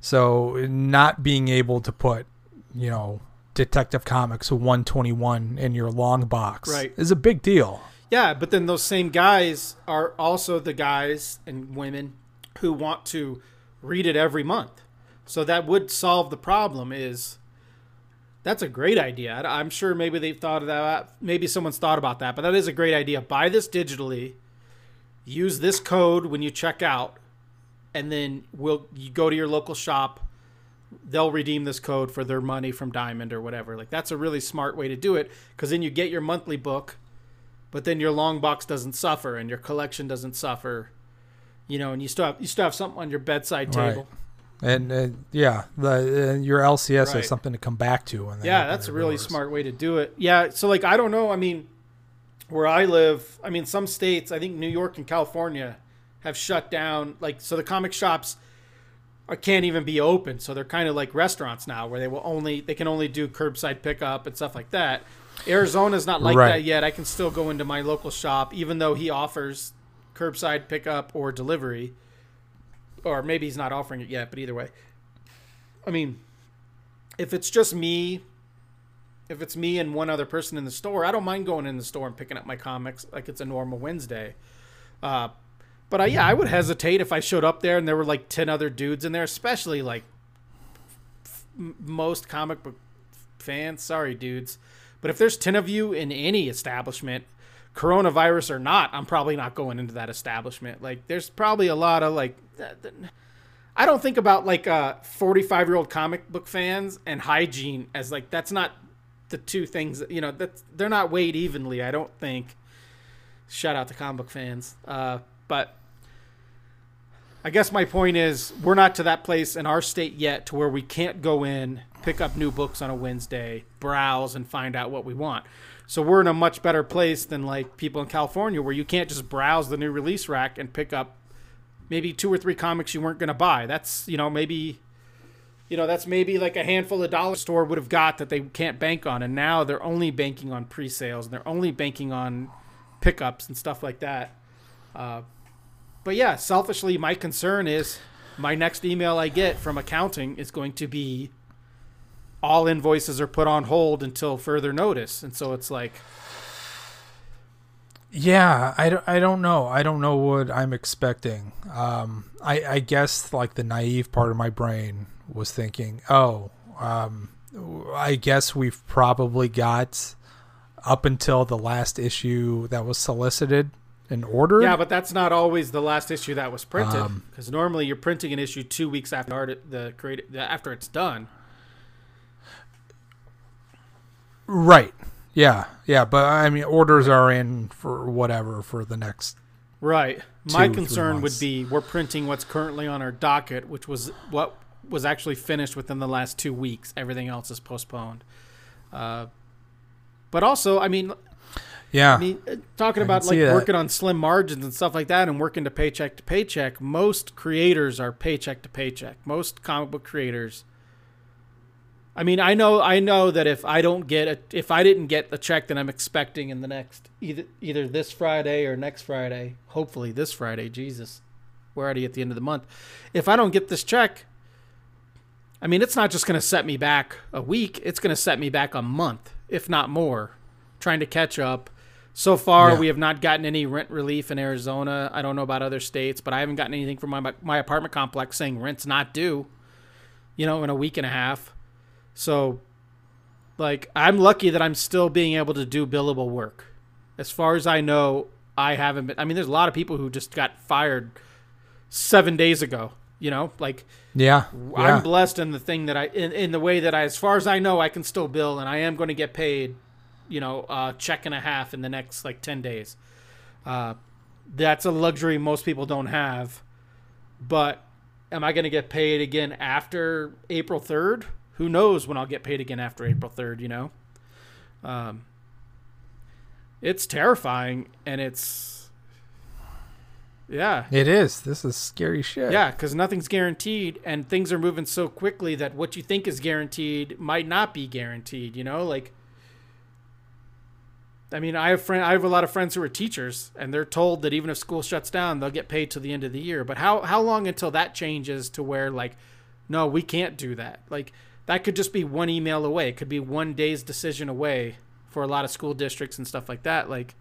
So not being able to put, you know, Detective Comics 121 in your long box is a big deal. Yeah, but then those same guys are also the guys and women who want to read it every month. So that would solve the problem. That's a great idea. I'm sure maybe they've thought of that. Maybe someone's thought about that, but that is a great idea. Buy this digitally, use this code when you check out, and then you go to your local shop. They'll redeem this code for their money from Diamond or whatever. Like, that's a really smart way to do it, because then you get your monthly book, but then your long box doesn't suffer and your collection doesn't suffer, you know, and you still have something on your bedside table. Right. And your LCS has something to come back to. That's a really smart way to do it. Yeah. So like, I don't know. I mean, where I live, I mean, some states, I think New York and California have shut down. Like, so the comic shops can't even be open, so they're kind of like restaurants now, where they can only do curbside pickup and stuff like that. Arizona's not like that yet. I can still go into my local shop, even though he offers curbside pickup or delivery, or maybe he's not offering it yet. But either way, I mean, if it's me and one other person in the store, I don't mind going in the store and picking up my comics like it's a normal Wednesday. But I would hesitate if I showed up there and there were like 10 other dudes in there, especially like most comic book fans. Sorry, dudes. But if there's 10 of you in any establishment, coronavirus or not, I'm probably not going into that establishment. Like, there's probably a lot of, like, I don't think about, like, 45-year-old comic book fans and hygiene as, like, that's not the two things, you know, that they're not weighed evenly, I don't think. Shout out to comic book fans. But I guess my point is, we're not to that place in our state yet to where we can't go in, pick up new books on a Wednesday, browse, and find out what we want. So we're in a much better place than, like, people in California, where you can't just browse the new release rack and pick up maybe 2 or 3 comics you weren't going to buy. That's, you know, maybe, you know, that's maybe like a handful of dollar store would have got that they can't bank on. And now they're only banking on pre-sales, and they're only banking on pickups and stuff like that. But yeah, selfishly, my concern is my next email I get from accounting is going to be, all invoices are put on hold until further notice. And so it's like, yeah, I don't know. I don't know what I'm expecting. I guess, like, the naive part of my brain was thinking, I guess we've probably got up until the last issue that was solicited and ordered. Yeah, but that's not always the last issue that was printed, because normally you're printing an issue 2 weeks after after it's done. Right. Yeah. But I mean, orders are in for whatever for the next. Right. My concern would be, we're printing what's currently on our docket, which was what was actually finished within the last 2 weeks. Everything else is postponed. But also, I mean, yeah, talking about, like, working on slim margins and stuff like that, and working to paycheck to paycheck. Most creators are paycheck to paycheck. Most comic book creators. I mean, I know that if I didn't get the check that I'm expecting in the next, either this Friday or next Friday, hopefully this Friday, Jesus, we're already at the end of the month. If I don't get this check, I mean, it's not just going to set me back a week. It's going to set me back a month, if not more, trying to catch up. So far, yeah, we have not gotten any rent relief in Arizona. I don't know about other states, but I haven't gotten anything from my apartment complex saying rent's not due, you know, in a week and a half. So, like, I'm lucky that I'm still being able to do billable work. As far as I know, I haven't been. I mean, there's a lot of people who just got fired 7 days ago, you know, like, yeah. I'm blessed in the thing that in the way that as far as I know, I can still bill, and I am going to get paid, you know, check and a half in the next, like, 10 days. That's a luxury most people don't have. But am I going to get paid again after April 3rd? Who knows when I'll get paid again after April 3rd, you know? It's terrifying, and it's... Yeah. It is. This is scary shit. Yeah, because nothing's guaranteed, and things are moving so quickly that what you think is guaranteed might not be guaranteed, you know? Like, I mean, I have a lot of friends who are teachers, and they're told that even if school shuts down, they'll get paid till the end of the year. But how long until that changes to where, like, no, we can't do that? Like... That could just be one email away. It could be one day's decision away for a lot of school districts and stuff like that. Like,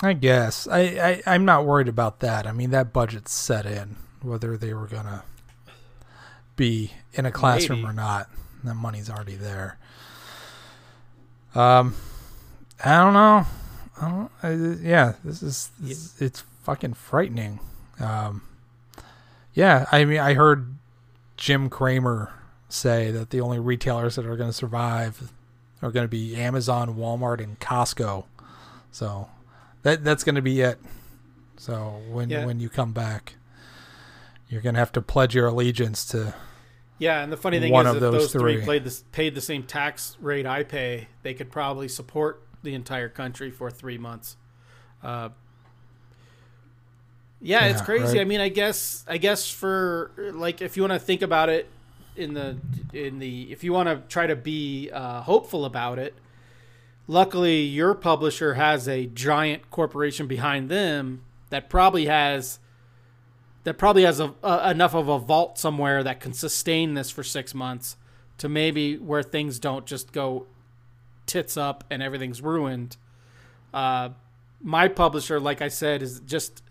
I guess I'm not worried about that. I mean, that budget's set in, whether they were gonna be in a classroom or not. That money's already there. I don't know. This is it's fucking frightening. Yeah, I mean, I heard Jim Cramer say that the only retailers that are going to survive are going to be Amazon, Walmart, and Costco. So that's going to be it. So when you come back, you're going to have to pledge your allegiance to. Yeah, and the funny thing is, if those three paid the same tax rate I pay, they could probably support the entire country for 3 months. Yeah, it's crazy. Right? I mean, I guess for, like, if you want to think about it in the if you want to try to be hopeful about it, luckily your publisher has a giant corporation behind them that probably has enough of a vault somewhere that can sustain this for 6 months to maybe where things don't just go tits up and everything's ruined. My publisher, like I said, is just.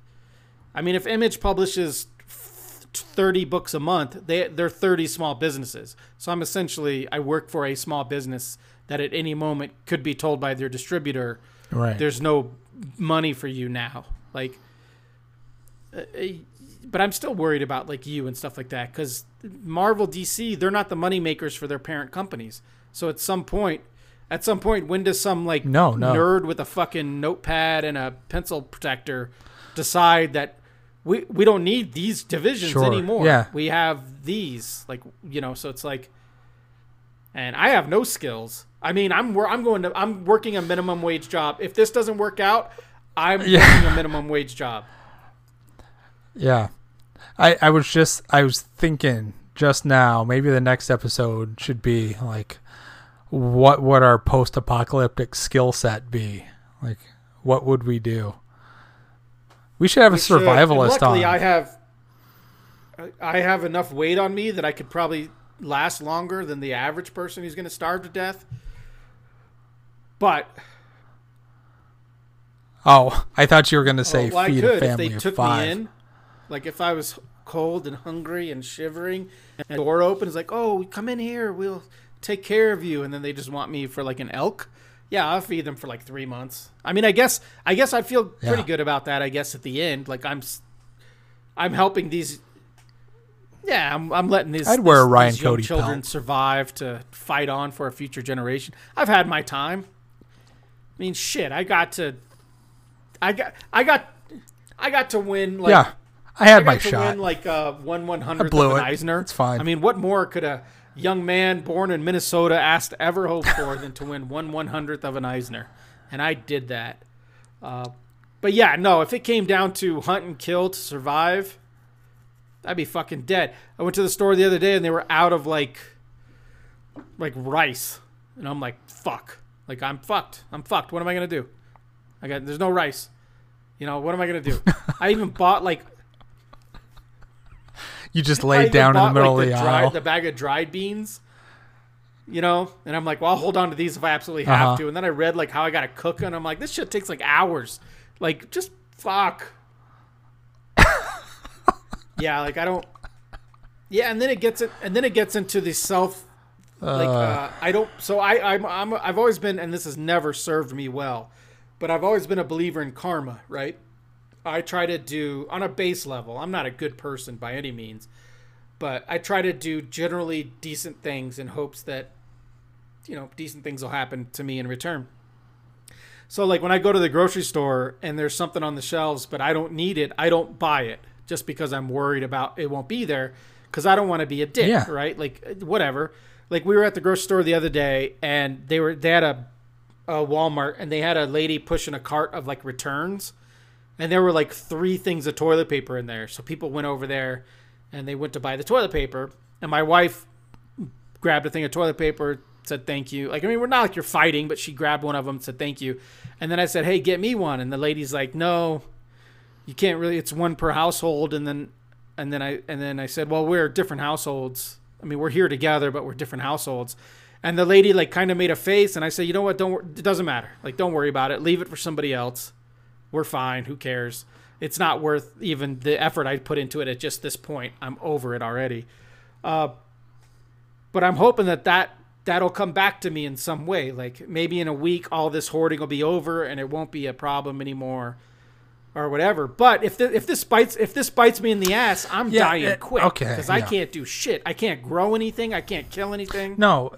I mean, if Image publishes 30 books a month, they're 30 small businesses. So I work for a small business that at any moment could be told by their distributor, right, there's no money for you now. Like, but I'm still worried about like you and stuff like that, because Marvel, DC, they're not the money makers for their parent companies. So at some point, when does some like nerd with a fucking notepad and a pencil protector decide that we don't need these divisions anymore? Yeah. We have these, like, you know. So it's like, and I have no skills. I mean, I'm working a minimum wage job. If this doesn't work out, I'm working a minimum wage job. Yeah. I was thinking just now, maybe the next episode should be like, what would our post-apocalyptic skill set be? Like, what would we do? We should have a survivalist on. Luckily, I have enough weight on me that I could probably last longer than the average person who's going to starve to death. But I thought you were going to say feed a family of five. Me in, like, if I was cold and hungry and shivering, and the door opens, like, oh, come in here, we'll take care of you, and then they just want me for like an elk. Yeah, I'll feed them for like 3 months. I mean, I guess I feel pretty good about that, I guess, at the end. Like, I'm helping these. Yeah, I'm letting these young children survive to fight on for a future generation. I've had my time. I mean, shit, I got to win. Like, yeah, I had my shot. Win like 1/100th of an Eisner. It's fine. I mean, what more could a young man born in Minnesota asked to ever hope for than to win 1/100th of an Eisner? And I did that. But yeah, no, if it came down to hunt and kill to survive, I'd be fucking dead. I went to the store the other day and they were out of like rice. And I'm like, fuck. Like, I'm fucked. What am I going to do? There's no rice. You know, what am I going to do? I even bought like... You just laid down in the middle of the aisle. The bag of dried beans, you know? And I'm like, well, I'll hold on to these if I absolutely have to. And then I read like how I got to cook, and I'm like, this shit takes like hours. Like, just fuck. Yeah, like I don't. Yeah, and then it gets into the self. Like I don't. So I've always been, and this has never served me well, but I've always been a believer in karma, right? I try to do, on a base level, I'm not a good person by any means, but I try to do generally decent things in hopes that, you know, decent things will happen to me in return. So like when I go to the grocery store and there's something on the shelves, but I don't need it, I don't buy it just because I'm worried about it won't be there, because I don't want to be a dick, right? Like, whatever. Like, we were at the grocery store the other day and they had a Walmart, and they had a lady pushing a cart of like returns. And there were like 3 things of toilet paper in there. So people went over there and they went to buy the toilet paper. And my wife grabbed a thing of toilet paper, said thank you. Like, I mean, we're not like you're fighting, but she grabbed one of them, said thank you. And then I said, hey, get me one. And the lady's like, no, you can't really, it's one per household. And then I said, well, we're different households. I mean, we're here together, but we're different households. And the lady like kind of made a face, and I said, you know what? It doesn't matter. Like, don't worry about it. Leave it for somebody else. We're fine. Who cares? It's not worth even the effort I put into it at just this point. I'm over it already. But I'm hoping that'll come back to me in some way. Like, maybe in a week, all this hoarding will be over and it won't be a problem anymore or whatever. But if this bites me in the ass, I'm dying quick, because I can't do shit. I can't grow anything. I can't kill anything. No.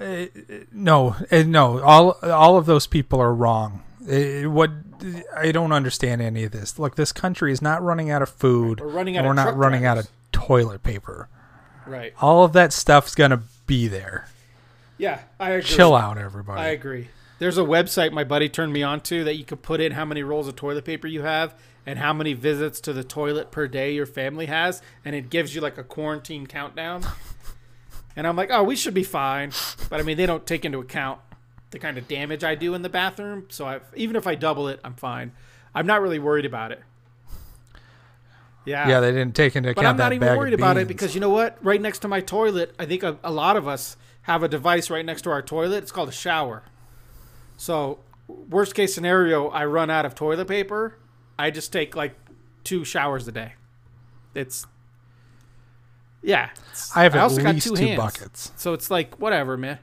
All of those people are wrong. I don't understand any of this. Look, this country is not running out of food. We're not running out of toilet paper. Right. All of that stuff's going to be there. Yeah, I agree. Chill out, everybody. I agree. There's a website my buddy turned me on to that you could put in how many rolls of toilet paper you have and how many visits to the toilet per day your family has, and it gives you like a quarantine countdown. And I'm like, oh, we should be fine. But I mean, they don't take into account the kind of damage I do in the bathroom. So even if I double it, I'm fine. I'm not really worried about it. Yeah. Yeah, they didn't take into account that. But I'm not even worried about it, because you know what? Right next to my toilet, I think a lot of us have a device right next to our toilet. It's called a shower. So worst case scenario, I run out of toilet paper. I just take like 2 showers a day. I have at least 2 buckets. So it's like, whatever, man.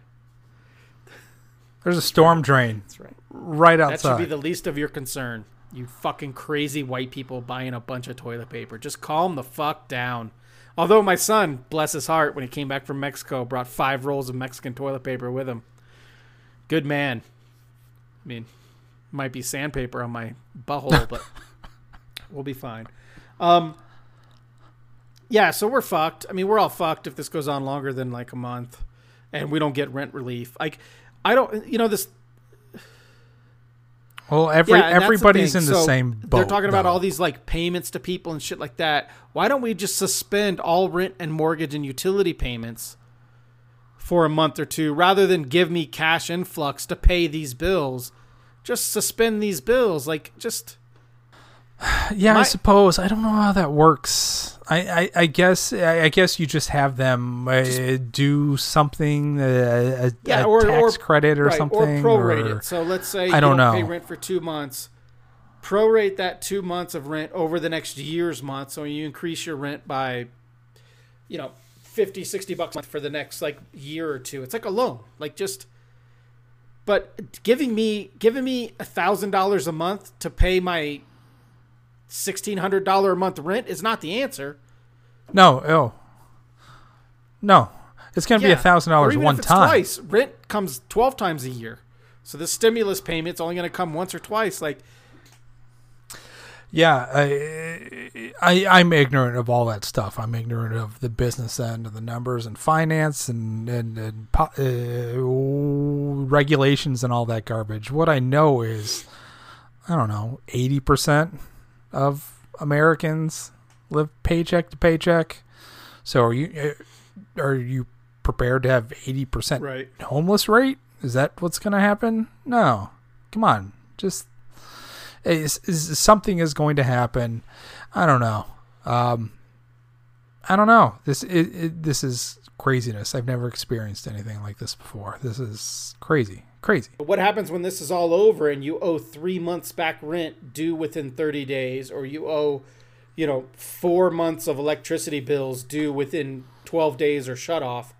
There's a storm drain. That's right. Right outside. That should be the least of your concern. You fucking crazy white people buying a bunch of toilet paper. Just calm the fuck down. Although my son, bless his heart, when he came back from Mexico, brought 5 rolls of Mexican toilet paper with him. Good man. I mean, might be sandpaper on my butthole, but we'll be fine. Yeah, so we're fucked. I mean, we're all fucked if this goes on longer than like a month and we don't get rent relief. Like, I don't, you know, this. Well, everybody's in the same boat. They're talking about all these like payments to people and shit like that. Why don't we just suspend all rent and mortgage and utility payments for a month or two rather than give me cash influx to pay these bills? Just suspend these bills. Like, just. Yeah, I suppose. I don't know how that works. I guess you just have them do something, or tax credit or something. Or prorate it. So let's say you don't pay rent for 2 months. Prorate that 2 months of rent over the next year's month. So you increase your rent by, you know, $50-$60 a month for the next like year or two. It's like a loan. Like just... But giving me $1,000 a month to pay my $1,600 a month rent is not the answer. No. It's going to be $1,000 one time. Twice. Rent comes 12 times a year. So the stimulus payment's only going to come once or twice. Like, yeah, I'm ignorant of all that stuff. I'm ignorant of the business end of the numbers and finance and regulations and all that garbage. What I know is, 80% of Americans live paycheck to paycheck. So are you prepared to have 80% homeless rate? Is that what's going to happen? No. Come on. Just... something is going to happen. I don't know. I don't know. This is craziness. I've never experienced anything like this before. This is crazy, crazy. But what happens when this is all over and you owe 3 months back rent due within 30 days, or you owe, 4 months of electricity bills due within 12 days or shut off?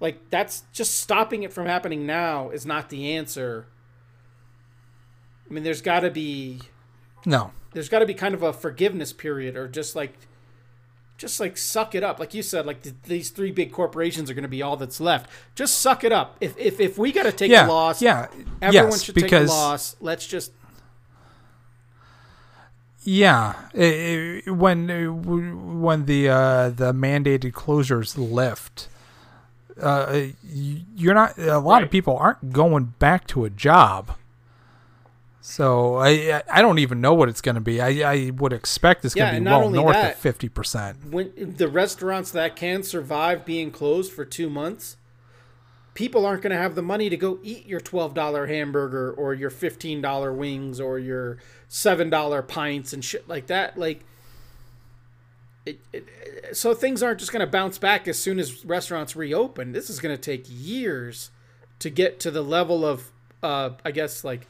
Like, that's just stopping it from happening now is not the answer. I mean, there's got to be kind of a forgiveness period, or just like suck it up. Like you said, like these 3 big corporations are going to be all that's left. Just suck it up. If we got to take a loss, everyone should take a loss. Let's just. Yeah. When the mandated closures lift, you're not, a lot of people aren't going back to a job. So I don't even know what it's going to be. I would expect it's going to be well north of 50%. When the restaurants that can survive being closed for 2 months, people aren't going to have the money to go eat your $12 hamburger or your $15 wings or your $7 pints and shit like that. Like, so things aren't just going to bounce back as soon as restaurants reopen. This is going to take years to get to the level of, I guess, like,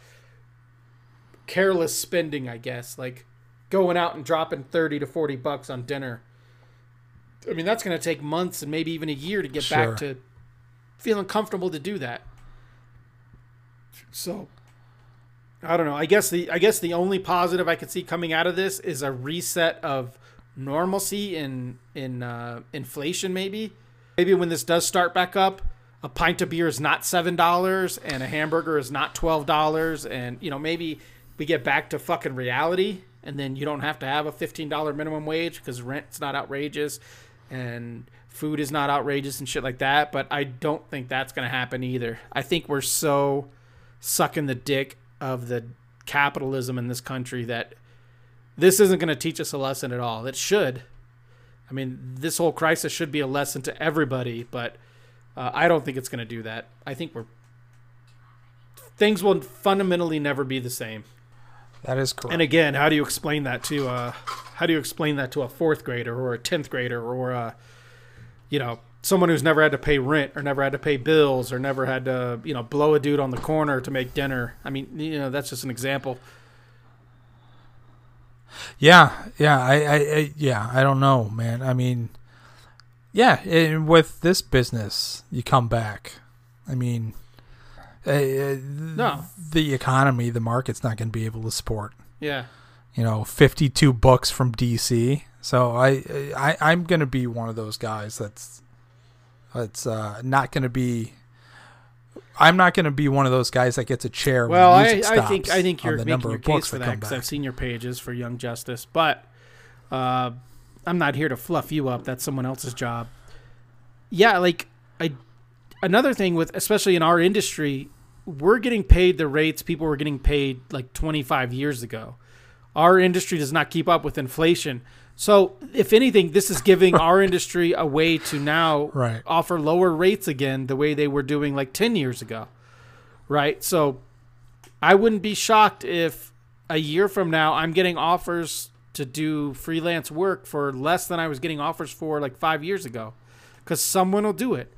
careless spending, I guess, like going out and dropping $30 to $40 on dinner. I mean, that's going to take months and maybe even a year to get back to feeling comfortable to do that. So, I don't know. I guess the only positive I could see coming out of this is a reset of normalcy in inflation. Maybe when this does start back up, a pint of beer is not $7 and a hamburger is not $12, and maybe. We get back to fucking reality, and then you don't have to have a $15 minimum wage because rent's not outrageous and food is not outrageous and shit like that. But I don't think that's going to happen either. I think we're so sucking the dick of the capitalism in this country that this isn't going to teach us a lesson at all. It should. I mean, this whole crisis should be a lesson to everybody, but I don't think it's going to do that. I think things will fundamentally never be the same. That is correct. And again, how do you explain that to a 4th grader or a 10th grader or someone who's never had to pay rent or never had to pay bills or never had to blow a dude on the corner to make dinner? I mean, that's just an example. Yeah, I don't know, man. I mean, with this business, you come back. I mean, No. The economy, the market's not going to be able to support. Yeah. You know, 52 books from DC. So I'm going to be one of those guys that's not going to be. I'm not going to be one of those guys that gets a chair. Well, when music stops. I think you're making your case for that because I've seen your pages for Young Justice, but I'm not here to fluff you up. That's someone else's job. Yeah, another thing with, especially in our industry, we're getting paid the rates people were getting paid like 25 years ago. Our industry does not keep up with inflation. So if anything, this is giving our industry a way to now offer lower rates again, the way they were doing like 10 years ago. Right. So I wouldn't be shocked if a year from now I'm getting offers to do freelance work for less than I was getting offers for like 5 years ago, because someone will do it,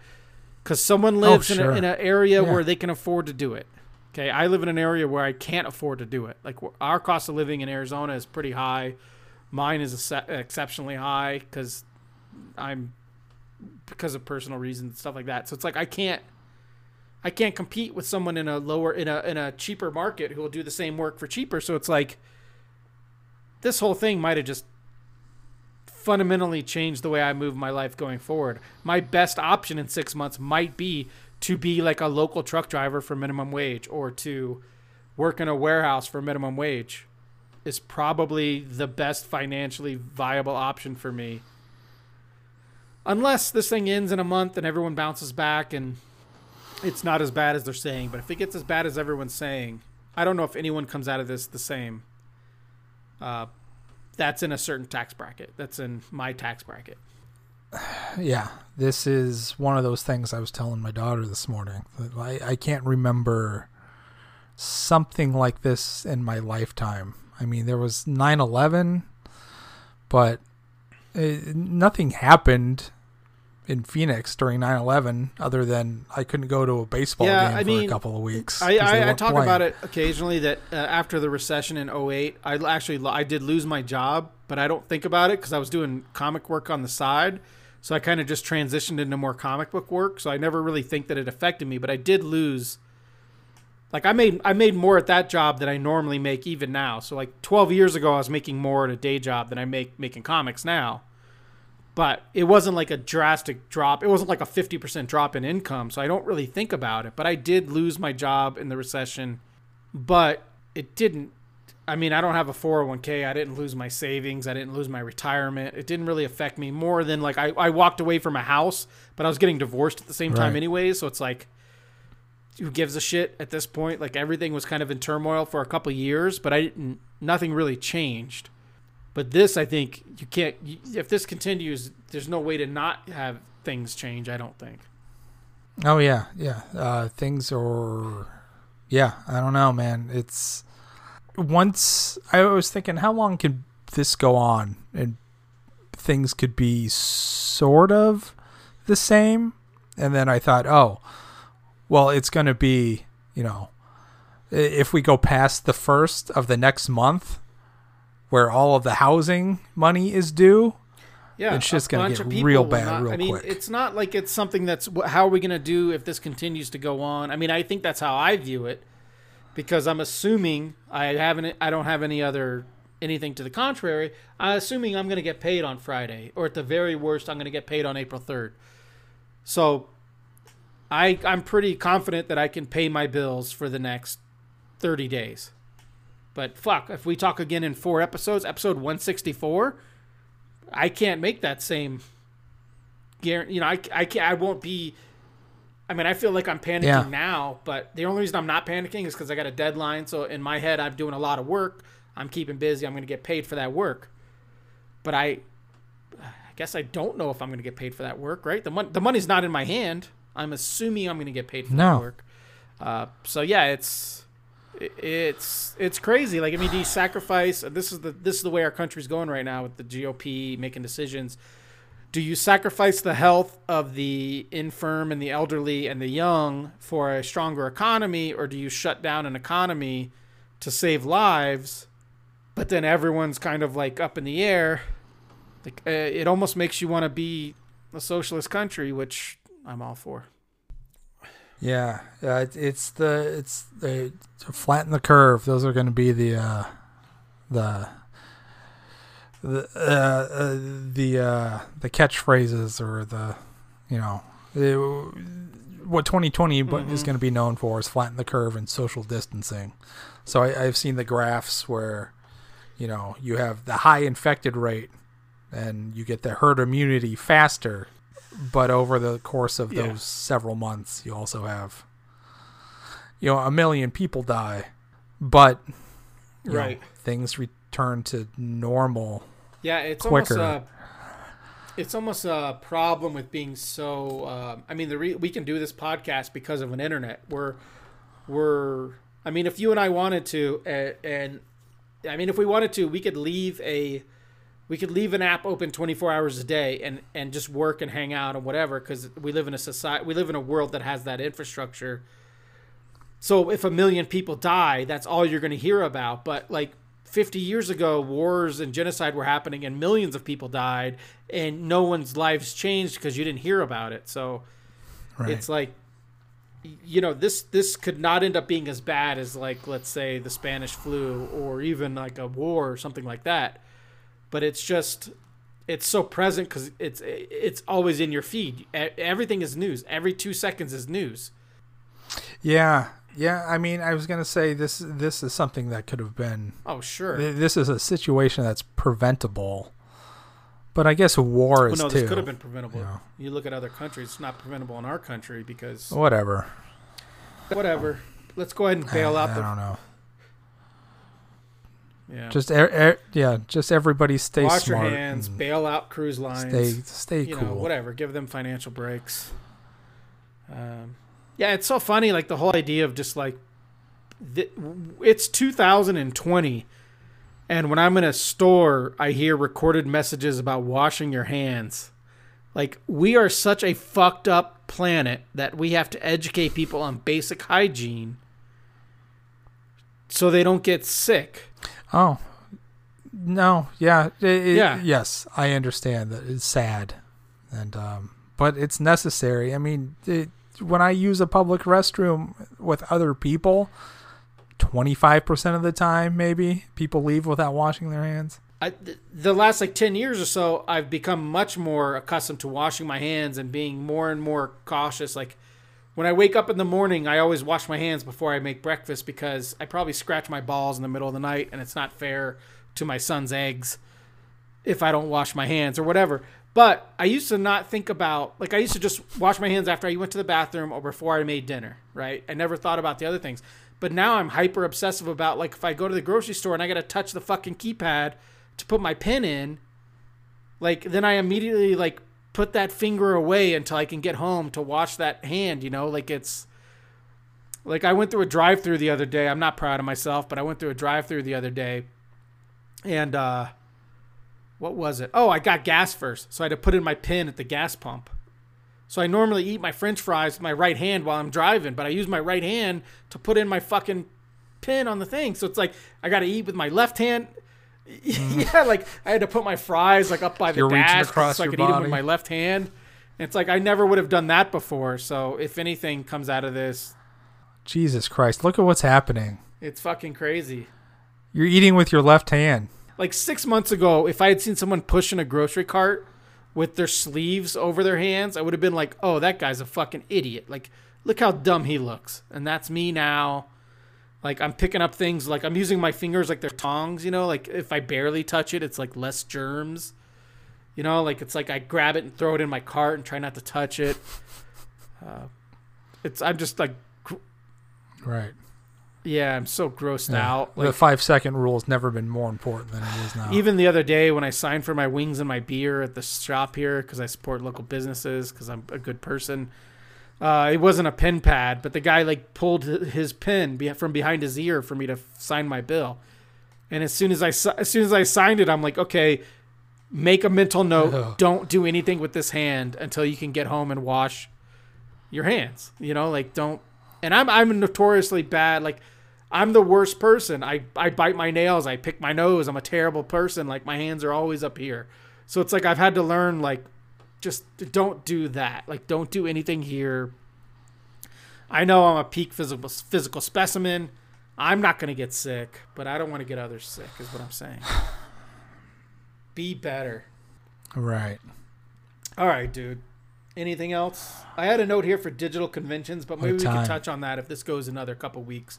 because someone lives in an area where they can afford to do it. Okay. I live in an area where I can't afford to do it. Like our cost of living in Arizona is pretty high. Mine is exceptionally high because of personal reasons and stuff like that. So it's like I can't compete with someone in a cheaper market who will do the same work for cheaper. So it's like this whole thing might have just fundamentally changed the way I move my life going forward. My best option in 6 months might be to be like a local truck driver for minimum wage, or to work in a warehouse for minimum wage. Is probably the best financially viable option for me. Unless this thing ends in a month and everyone bounces back and it's not as bad as they're saying. But if it gets as bad as everyone's saying, I don't know if anyone comes out of this the same. That's in a certain tax bracket. That's in my tax bracket. Yeah, this is one of those things I was telling my daughter this morning. I can't remember something like this in my lifetime. I mean, there was 9/11, but nothing happened in Phoenix during 9/11 other than I couldn't go to a baseball game for a couple of weeks. I talk about it occasionally that after the recession in 2008, I did lose my job, but I don't think about it because I was doing comic work on the side. So I kind of just transitioned into more comic book work. So I never really think that it affected me, but I did lose. Like I made more at that job than I normally make even now. So like 12 years ago, I was making more at a day job than I make making comics now. But it wasn't like a drastic drop. It wasn't like a 50% drop in income. So I don't really think about it. But I did lose my job in the recession. But it didn't. I mean, I don't have a 401k. I didn't lose my savings. I didn't lose my retirement. It didn't really affect me more than like I walked away from a house, but I was getting divorced at the same time anyways. So it's like, who gives a shit at this point? Like everything was kind of in turmoil for a couple of years, but nothing really changed. But this, I think you can't, if this continues, there's no way to not have things change. I don't think. Oh yeah. Yeah. I don't know, man. It's once I was thinking, how long could this go on? And things could be sort of the same. And then I thought, well, it's going to be, you know, if we go past the 1st of the next month where all of the housing money is due, it's just going to get real bad real quick. I mean, it's not like it's something that's, how are we going to do if this continues to go on? I mean, I think that's how I view it, because I'm assuming I don't have anything to the contrary. I'm assuming I'm going to get paid on Friday, or at the very worst, I'm going to get paid on April 3rd. So I'm pretty confident that I can pay my bills for the next 30 days. But fuck, if we talk again in 4 episodes, episode 164, I can't make that same guarantee. You know, I won't be. I mean, I feel like I'm panicking now, but the only reason I'm not panicking is because I got a deadline. So in my head, I'm doing a lot of work. I'm keeping busy. I'm going to get paid for that work. But I guess I don't know if I'm going to get paid for that work, right? The money's not in my hand. I'm assuming I'm going to get paid for that work. So yeah, it's crazy. Like, I mean, do you sacrifice? This is the way our country's going right now with the GOP making decisions. Do you sacrifice the health of the infirm and the elderly and the young for a stronger economy, or do you shut down an economy to save lives? But then everyone's kind of like up in the air. Like, it almost makes you want to be a socialist country, which I'm all for. Yeah, it's the flatten the curve. Those are going to be the catchphrases, or the, you know, what 2020 is going to be known for is flatten the curve and social distancing. So I've seen the graphs where, you know, you have the high infected rate and you get the herd immunity faster. But over the course of those several months, you also have, you know, a million people die, but you know, things return to normal. Yeah, it's quicker. It's almost a problem with being so. I mean, we can do this podcast because of an internet. I mean, if you and I wanted to, and I mean, if we wanted to, we could leave a. We could leave an app open 24 hours a day and just work and hang out and whatever, because we live in a society, we live in a world that has that infrastructure. So if a million people die, that's all you're going to hear about. But like 50 years ago, wars and genocide were happening and millions of people died and no one's lives changed because you didn't hear about it. So It's like, you know, this could not end up being as bad as, like, let's say the Spanish flu or even like a war or something like that. But it's just, it's so present because it's always in your feed. Everything is news. Every 2 seconds is news. Yeah. I mean, I was gonna say this is something that could have been. Oh sure. This is a situation that's preventable. But I guess war is too. This could have been preventable. You know. You look at other countries; it's not preventable in our country because whatever. Let's go ahead and bail out. I don't know. Yeah. Just everybody stay smart. Wash your hands, bail out cruise lines. Stay cool. You know, whatever. Give them financial breaks. Yeah, it's so funny, like the whole idea of just like, it's 2020, and when I'm in a store, I hear recorded messages about washing your hands. Like, we are such a fucked up planet that we have to educate people on basic hygiene so they don't get sick. Oh, no. Yeah. Yes, I understand that it's sad. And, but it's necessary. I mean, when I use a public restroom with other people, 25% of the time, maybe people leave without washing their hands. The last like 10 years or so, I've become much more accustomed to washing my hands and being more and more cautious. Like, when I wake up in the morning, I always wash my hands before I make breakfast because I probably scratch my balls in the middle of the night and it's not fair to my son's eggs if I don't wash my hands or whatever. But I used to not think about, like, I used to just wash my hands after I went to the bathroom or before I made dinner, right? I never thought about the other things. But now I'm hyper obsessive about, like, if I go to the grocery store and I got to touch the fucking keypad to put my pin in, like, then I immediately, like, put that finger away until I can get home to wash that hand, you know, like it's like I went through a drive-thru the other day. I'm not proud of myself, but I went through a drive-thru the other day and what was it? Oh, I got gas first. So I had to put in my pin at the gas pump. So I normally eat my French fries with my right hand while I'm driving, but I use my right hand to put in my fucking pin on the thing. So it's like, I got to eat with my left hand. Yeah, like I had to put my fries like up by the dash so I could eat them with my left hand. And it's like I never would have done that before. So if anything comes out of this, Jesus Christ, look at what's happening. It's fucking crazy. You're eating with your left hand. Like 6 months ago, if I had seen someone pushing a grocery cart with their sleeves over their hands, I would have been like, "Oh, that guy's a fucking idiot. Like, look how dumb he looks." And that's me now. Like, I'm picking up things, like, I'm using my fingers like they're tongs, you know? Like, if I barely touch it, it's, like, less germs. You know? Like, it's like I grab it and throw it in my cart and try not to touch it. I'm just, like... Right. Yeah, I'm so grossed out. Like, the 5-second rule has never been more important than it is now. Even the other day when I signed for my wings and my beer at the shop here, because I support local businesses, because I'm a good person... it wasn't a pen pad, but the guy like pulled his pen from behind his ear for me to sign my bill. And as soon as I signed it, I'm like, okay, make a mental note. Ugh. Don't do anything with this hand until you can get home and wash your hands. You know, like don't. And I'm notoriously bad. Like I'm the worst person. I bite my nails. I pick my nose. I'm a terrible person. Like my hands are always up here. So it's like I've had to learn like. Just don't do that. Like, don't do anything here. I know I'm a peak physical specimen. I'm not going to get sick, but I don't want to get others sick is what I'm saying. Be better. Right. All right, dude. Anything else? I had a note here for digital conventions, but maybe we could touch on that if this goes another couple weeks.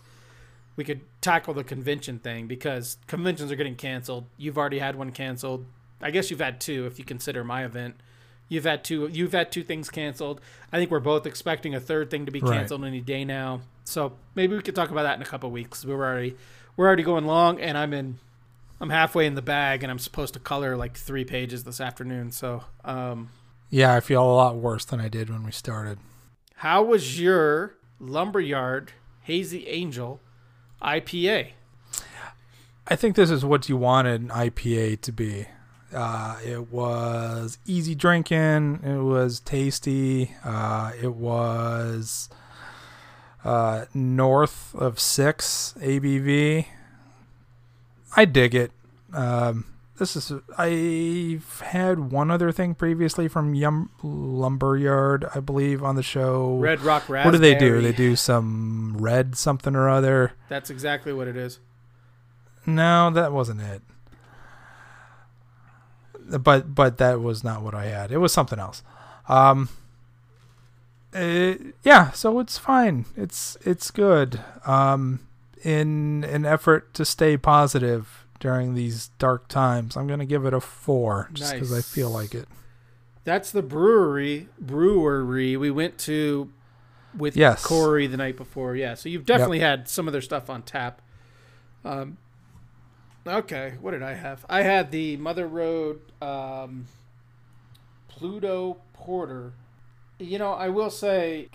We could tackle the convention thing because conventions are getting canceled. You've already had one canceled. I guess you've had two if you consider my event. You've had two things canceled. I think we're both expecting a third thing to be canceled any day now. So maybe we could talk about that in a couple of weeks. We're already going long, and I'm halfway in the bag, and I'm supposed to color like 3 pages this afternoon. So yeah, I feel a lot worse than I did when we started. How was your Lumber Yard Hazy Angel IPA? I think this is what you wanted an IPA to be. It was easy drinking. It was tasty. It was north of 6 ABV. I dig it. I've had one other thing previously from Lumber Yard, I believe, on the show. Red Rock Raspberry. What do they do? They do some red something or other. That's exactly what it is. No, that wasn't it. But that was not what I had. It was something else. Yeah, so it's fine. It's good. In an effort to stay positive during these dark times, I'm gonna give it a 4 just because I feel like it. That's the brewery we went to with Corey the night before. Yeah, so you've definitely had some of their stuff on tap. Okay, what did I have? I had the Mother Road Pluto Porter. You know, I will say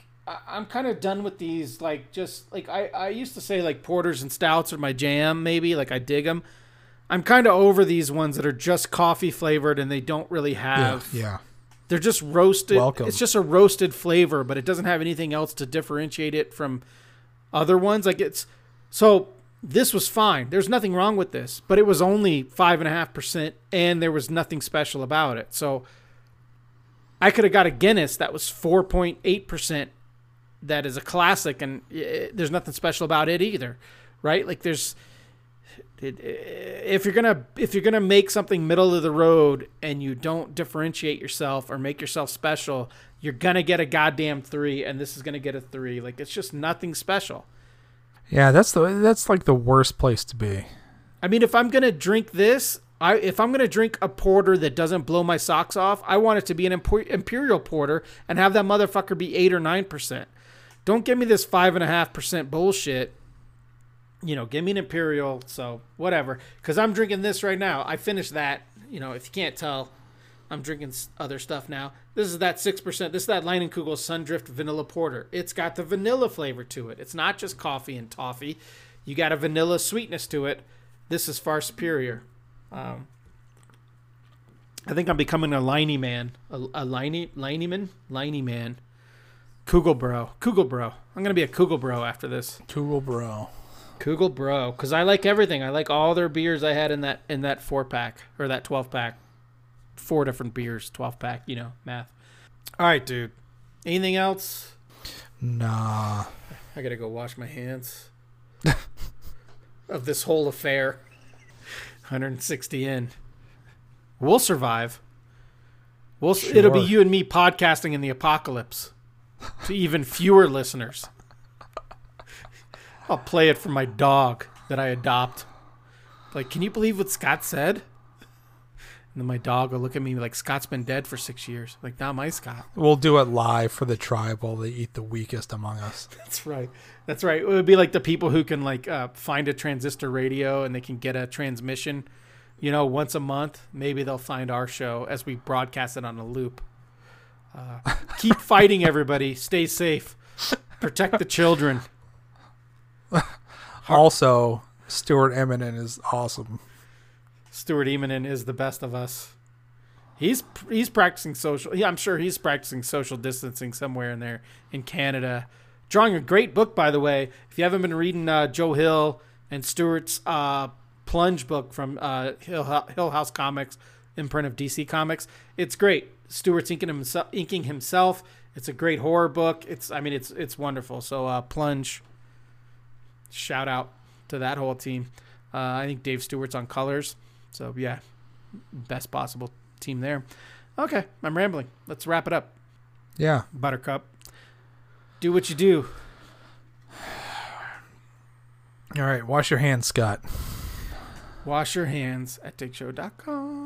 I'm kind of done with these. Like, just like I used to say, like porters and stouts are my jam. Maybe like I dig them. I'm kind of over these ones that are just coffee flavored and they don't really have. Yeah. They're just roasted. Welcome. It's just a roasted flavor, but it doesn't have anything else to differentiate it from other ones. Like it's so. This was fine. There's nothing wrong with this, but it was only 5.5% and there was nothing special about it. So I could have got a Guinness that was 4.8%. That is a classic and there's nothing special about it either. Right? Like if you're going to make something middle of the road and you don't differentiate yourself or make yourself special, you're going to get a goddamn 3 and this is going to get a 3. Like it's just nothing special. Yeah, that's like the worst place to be. I mean, if I'm going to drink this, if I'm going to drink a porter that doesn't blow my socks off, I want it to be an imperial porter and have that motherfucker be 8 or 9%. Don't give me this 5.5% bullshit. You know, give me an imperial, so whatever. Because I'm drinking this right now. I finished that. You know, if you can't tell, I'm drinking other stuff now. This is that 6%. This is that Leinenkugel's Sundrift Vanilla Porter. It's got the vanilla flavor to it. It's not just coffee and toffee. You got a vanilla sweetness to it. This is far superior. I think I'm becoming a liney man. Liney man. Kugel bro. I'm going to be a Kugel bro after this. Kugel bro. Because I like everything. I like all their beers I had in that 4-pack or that 12-pack. 4 different beers, 12-pack, you know, math. All right, dude. Anything else? Nah. I got to go wash my hands of this whole affair. 160 in. We'll survive. Sure. It'll be you and me podcasting in the apocalypse to even fewer listeners. I'll play it for my dog that I adopt. Like, can you believe what Scott said? And then my dog will look at me like, Scott's been dead for 6 years. Like, not my Scott. We'll do it live for the tribe while they eat the weakest among us. That's right. It would be like the people who can like find a transistor radio and they can get a transmission, you know, once a month. Maybe they'll find our show as we broadcast it on a loop. Keep fighting, everybody. Stay safe. Protect the children. Also, Stuart Immonen is awesome. Stuart Immonen is the best of us. He's practicing social. I'm sure he's practicing social distancing somewhere in there in Canada. Drawing a great book, by the way. If you haven't been reading Joe Hill and Stuart's Plunge book from Hill House Comics, imprint of DC Comics, it's great. Stuart's inking himself. It's a great horror book. It's wonderful. So Plunge, shout out to that whole team. I think Dave Stewart's on colors. So yeah, best possible team there. Okay, I'm rambling. Let's wrap it up. Yeah. Buttercup, do what you do. All right, wash your hands, Scott. Wash your hands at tigshow.com.